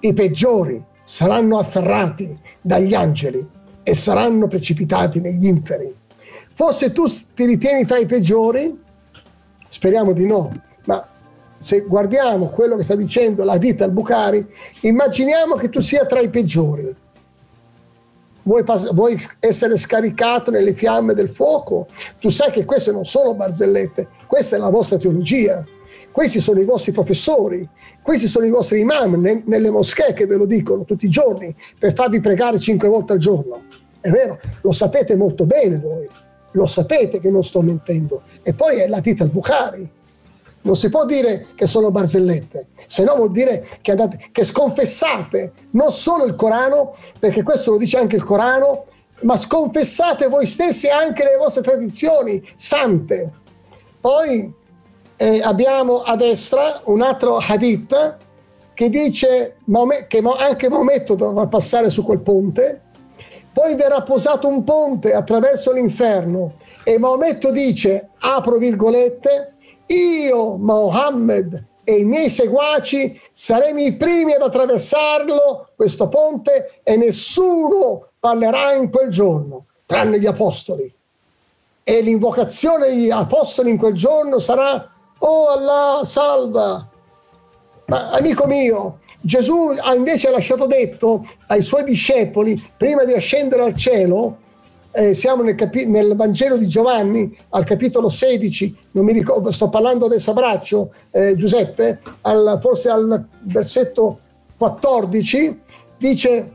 I peggiori saranno afferrati dagli angeli e saranno precipitati negli inferi. Forse tu ti ritieni tra i peggiori? Speriamo di no, ma se guardiamo quello che sta dicendo la Hadith al-Bukhari, immaginiamo che tu sia tra i peggiori. Vuoi, vuoi essere scaricato nelle fiamme del fuoco? Tu sai che queste non sono barzellette, questa è la vostra teologia, questi sono i vostri professori, questi sono i vostri imam ne, nelle moschee che ve lo dicono tutti i giorni per farvi pregare cinque volte al giorno. È vero, lo sapete molto bene voi. Lo sapete che non sto mentendo. E poi è la Hadith al-Bukhari. Non si può dire che sono barzellette, se no vuol dire che, andate, che sconfessate non solo il Corano, perché questo lo dice anche il Corano, ma sconfessate voi stessi anche le vostre tradizioni sante. Poi eh, abbiamo a destra un altro Hadith che dice che anche Maometto dovrà passare su quel ponte. Poi verrà posato un ponte attraverso l'inferno e Maometto dice, apro virgolette, io, Mohammed, e i miei seguaci saremo i primi ad attraversarlo, questo ponte, e nessuno parlerà in quel giorno, tranne gli apostoli. E l'invocazione degli apostoli in quel giorno sarà, oh Allah, salva! Ma amico mio, Gesù ha invece lasciato detto ai suoi discepoli, prima di ascendere al cielo, eh, siamo nel, nel Vangelo di Giovanni, al capitolo sedici, non mi ricordo, sto parlando adesso a braccio, eh, Giuseppe, al, forse al versetto quattordici, dice,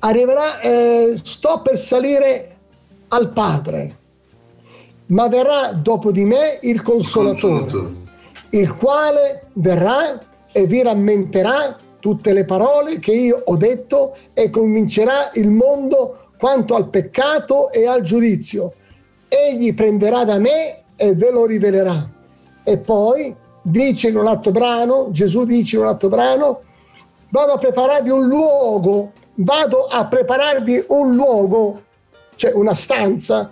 arriverà, eh, sto per salire al Padre, ma verrà dopo di me il Consolatore, il quale verrà e vi rammenterà tutte le parole che io ho detto e convincerà il mondo quanto al peccato e al giudizio. Egli prenderà da me e ve lo rivelerà. E poi dice in un altro brano, Gesù dice in un altro brano, vado a prepararvi un luogo, vado a prepararvi un luogo, cioè una stanza,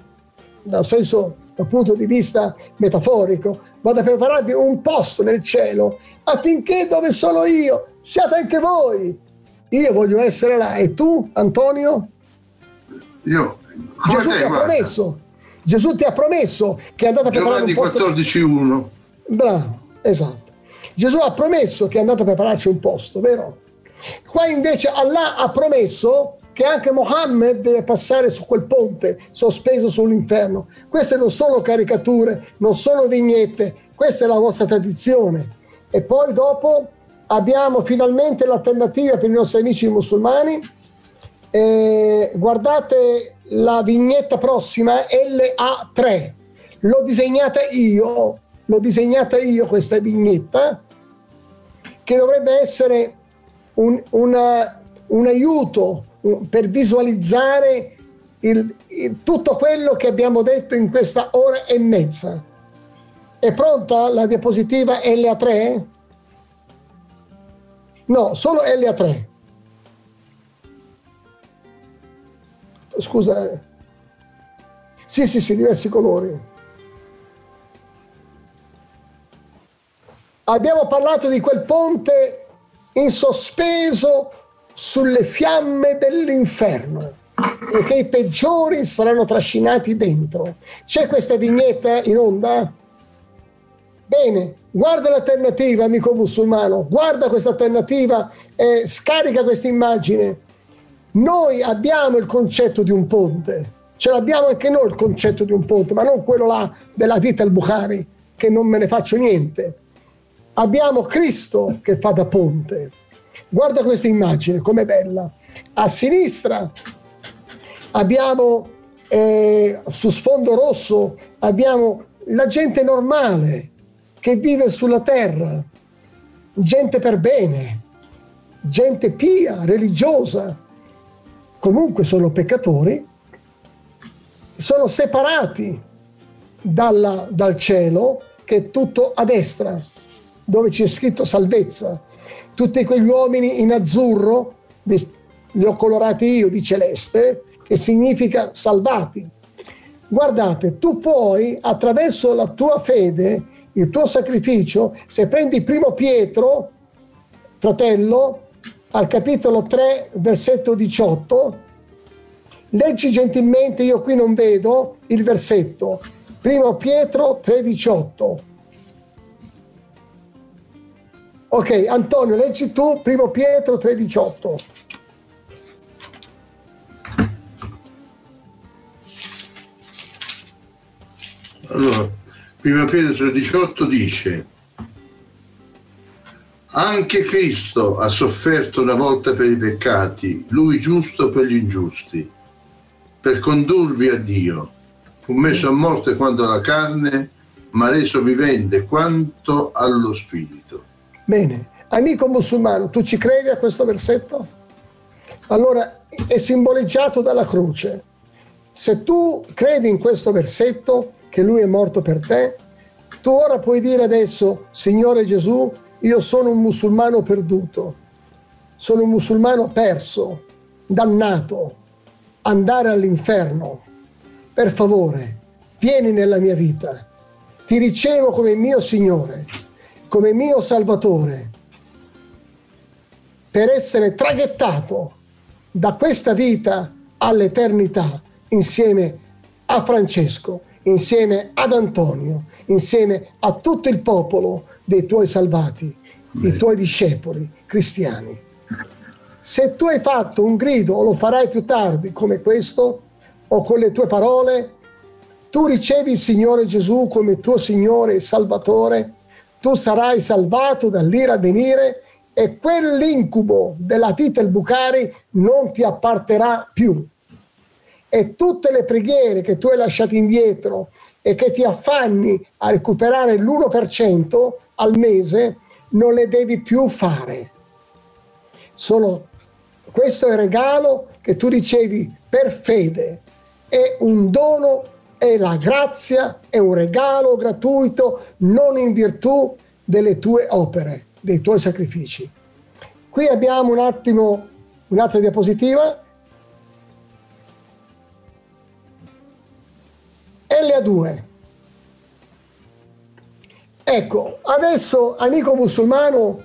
nel senso dal punto di vista metaforico, vado a prepararvi un posto nel cielo affinché dove sono io siate anche voi. Io voglio essere là. E tu, Antonio? Io? Come Gesù te, ti guarda. ha promesso. Gesù ti ha promesso che è andato a preparare un posto. Giovanni quattordici uno. Bravo, esatto. Gesù ha promesso che è andato a prepararci un posto, vero? Qua invece Allah ha promesso che anche Mohammed deve passare su quel ponte sospeso sull'inferno. Queste non sono caricature, non sono vignette, questa è la vostra tradizione. E poi dopo abbiamo finalmente l'alternativa per i nostri amici musulmani. Eh, guardate la vignetta prossima, L A tre. L'ho disegnata io, l'ho disegnata io questa vignetta, che dovrebbe essere un, una, un aiuto per visualizzare il, il, tutto quello che abbiamo detto in questa ora e mezza. È pronta la diapositiva L A tre? No, solo L A tre. Scusa. Sì, sì, sì, diversi colori. Abbiamo parlato di quel ponte in sospeso sulle fiamme dell'inferno e che i peggiori saranno trascinati dentro. C'è questa vignetta in onda? Bene, guarda l'alternativa, amico musulmano, guarda questa alternativa, eh, scarica questa immagine. Noi abbiamo il concetto di un ponte, ce l'abbiamo anche noi il concetto di un ponte, ma non quello là della Hadith al-Bukhari, che non me ne faccio niente. Abbiamo Cristo che fa da ponte. Guarda questa immagine, com'è bella. A sinistra abbiamo, eh, su sfondo rosso, abbiamo la gente normale che vive sulla terra, gente per bene, gente pia, religiosa. Comunque sono peccatori, sono separati dalla, dal cielo, che è tutto a destra, dove c'è scritto salvezza. Tutti quegli uomini in azzurro, li ho colorati io di celeste, che significa salvati. Guardate, tu puoi, attraverso la tua fede, il tuo sacrificio, se prendi primo Pietro, fratello, al capitolo tre, versetto diciotto, leggi gentilmente, io qui non vedo il versetto, primo Pietro tre diciotto. Ok, Antonio, leggi tu primo Pietro tre diciotto. Allora, primo Pietro tre diciotto dice: anche Cristo ha sofferto una volta per i peccati, lui giusto per gli ingiusti, per condurvi a Dio. Fu messo a morte quanto alla carne, ma reso vivente quanto allo spirito. Bene, amico musulmano, tu ci credi a questo versetto? Allora, è simboleggiato dalla croce. Se tu credi in questo versetto, che lui è morto per te, tu ora puoi dire adesso: Signore Gesù, io sono un musulmano perduto, sono un musulmano perso, dannato, andare all'inferno. Per favore, vieni nella mia vita, ti ricevo come mio Signore, come mio Salvatore, per essere traghettato da questa vita all'eternità insieme a Francesco, insieme ad Antonio, insieme a tutto il popolo dei tuoi salvati, Beh. i tuoi discepoli cristiani. Se tu hai fatto un grido, o lo farai più tardi come questo, o con le tue parole, tu ricevi il Signore Gesù come tuo Signore e Salvatore, tu sarai salvato dall'ira a venire e quell'incubo della Hadith al-Bukhari non ti apparterà più. E tutte le preghiere che tu hai lasciato indietro e che ti affanni a recuperare l'uno per cento al mese, non le devi più fare. Sono, questo è il regalo che tu ricevi per fede. È un dono, è la grazia, è un regalo gratuito, non in virtù delle tue opere, dei tuoi sacrifici. Qui abbiamo un attimo un'altra diapositiva. L A due, Ecco, adesso, amico musulmano,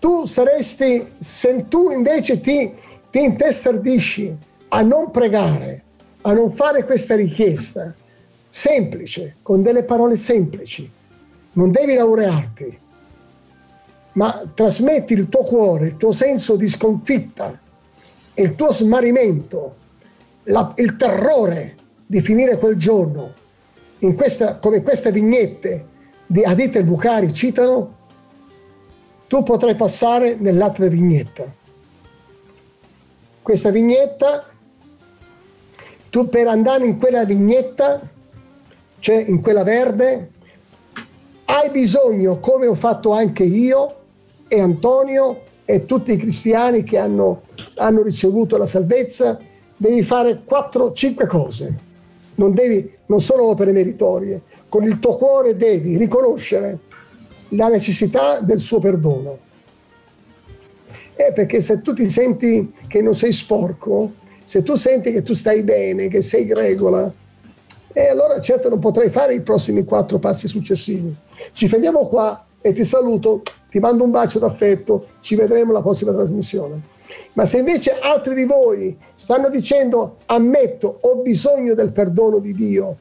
tu saresti, se tu invece ti, ti intestardisci a non pregare, a non fare questa richiesta semplice, con delle parole semplici, non devi laurearti, ma trasmetti il tuo cuore, il tuo senso di sconfitta, il tuo smarrimento, la, il terrore di finire quel giorno, in questa, come queste vignette di Hadith al-Bukhari citano, tu potrai passare nell'altra vignetta. Questa vignetta, tu per andare in quella vignetta, cioè in quella verde, hai bisogno, come ho fatto anche io e Antonio e tutti i cristiani che hanno, hanno ricevuto la salvezza, devi fare quattro cinque cose. Non, devi, non sono opere meritorie. Con il tuo cuore devi riconoscere la necessità del suo perdono. È perché se tu ti senti che non sei sporco, se tu senti che tu stai bene, che sei in regola, e allora certo non potrai fare i prossimi quattro passi successivi. Ci fermiamo qua e ti saluto, ti mando un bacio d'affetto, ci vedremo alla prossima trasmissione. Ma se invece altri di voi stanno dicendo ammetto, ho bisogno del perdono di Dio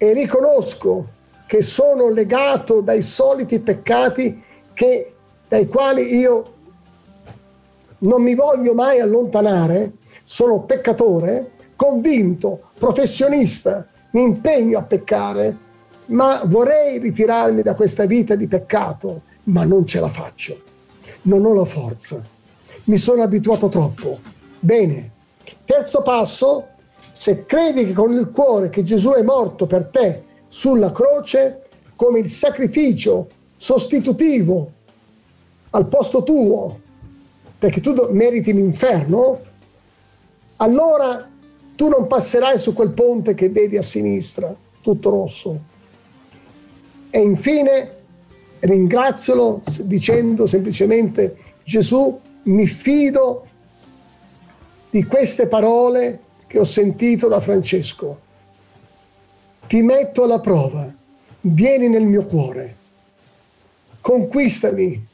e riconosco che sono legato dai soliti peccati che, dai quali io non mi voglio mai allontanare, sono peccatore, convinto, professionista, mi impegno a peccare, ma vorrei ritirarmi da questa vita di peccato, ma non ce la faccio, non ho la forza, mi sono abituato troppo. Bene, terzo passo, se credi che con il cuore che Gesù è morto per te sulla croce come il sacrificio sostitutivo al posto tuo, perché tu meriti l'inferno, allora tu non passerai su quel ponte che vedi a sinistra, tutto rosso. E infine ringrazialo dicendo semplicemente: Gesù, mi fido di queste parole che ho sentito da Francesco. Ti metto alla prova, vieni nel mio cuore, conquistami,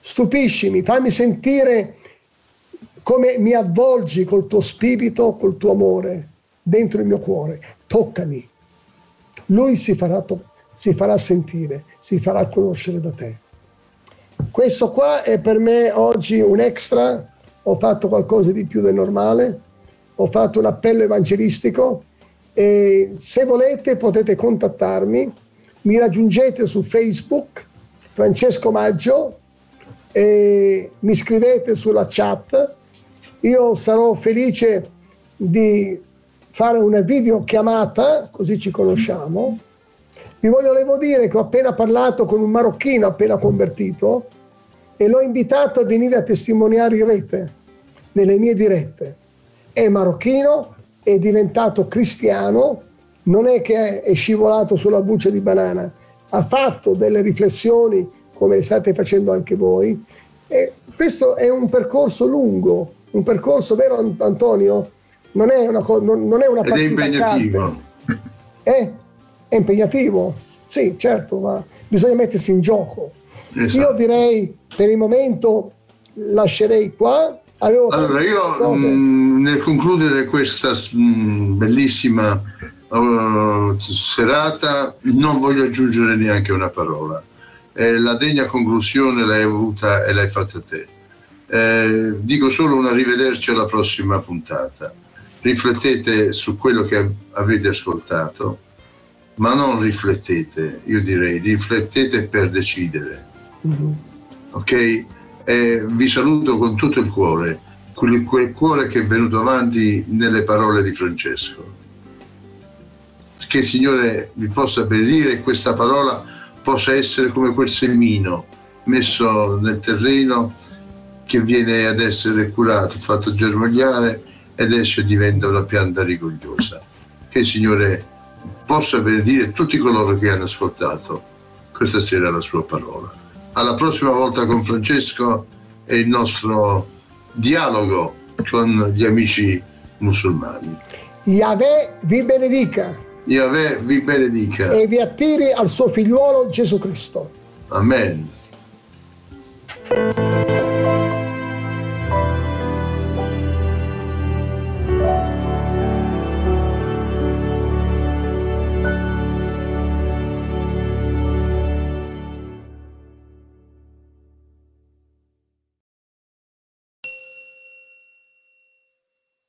stupiscimi, fammi sentire come mi avvolgi col tuo spirito, col tuo amore, dentro il mio cuore. Toccami. Lui si farà, si farà sentire, si farà conoscere da te. Questo qua è per me oggi un extra. Ho fatto qualcosa di più del normale. Ho fatto un appello evangelistico. E se volete potete contattarmi. Mi raggiungete su Facebook, Francesco Maggio, e mi scrivete sulla chat. Io sarò felice di fare una videochiamata, così ci conosciamo. Vi volevo dire che ho appena parlato con un marocchino appena convertito e l'ho invitato a venire a testimoniare in rete, nelle mie dirette. È marocchino, è diventato cristiano, non è che è scivolato sulla buccia di banana, ha fatto delle riflessioni come state facendo anche voi. E questo è un percorso lungo, un percorso, vero Antonio? Non è una, non, non è una partita. Ed è impegnativo. Eh? È impegnativo? Sì, certo, ma bisogna mettersi in gioco. Esatto. Io direi, per il momento, lascerei qua. Avevo allora, io mh, nel concludere questa mh, bellissima uh, serata non voglio aggiungere neanche una parola. Eh, la degna conclusione l'hai avuta e l'hai fatta te. Eh, dico solo un arrivederci alla prossima puntata. Riflettete su quello che avete ascoltato, ma non riflettete, io direi riflettete per decidere. Uh-huh. Ok? Eh, vi saluto con tutto il cuore, quel, quel cuore che è venuto avanti nelle parole di Francesco. Che il Signore vi possa benedire, questa parola possa essere come quel semino messo nel terreno che viene ad essere curato, fatto germogliare ed esce, diventa una pianta rigogliosa. Che il Signore possa benedire tutti coloro che hanno ascoltato questa sera la sua parola. Alla prossima volta con Francesco e il nostro dialogo con gli amici musulmani. Yahweh vi benedica. Dio vi benedica. E vi attiri al suo figliuolo Gesù Cristo. Amen.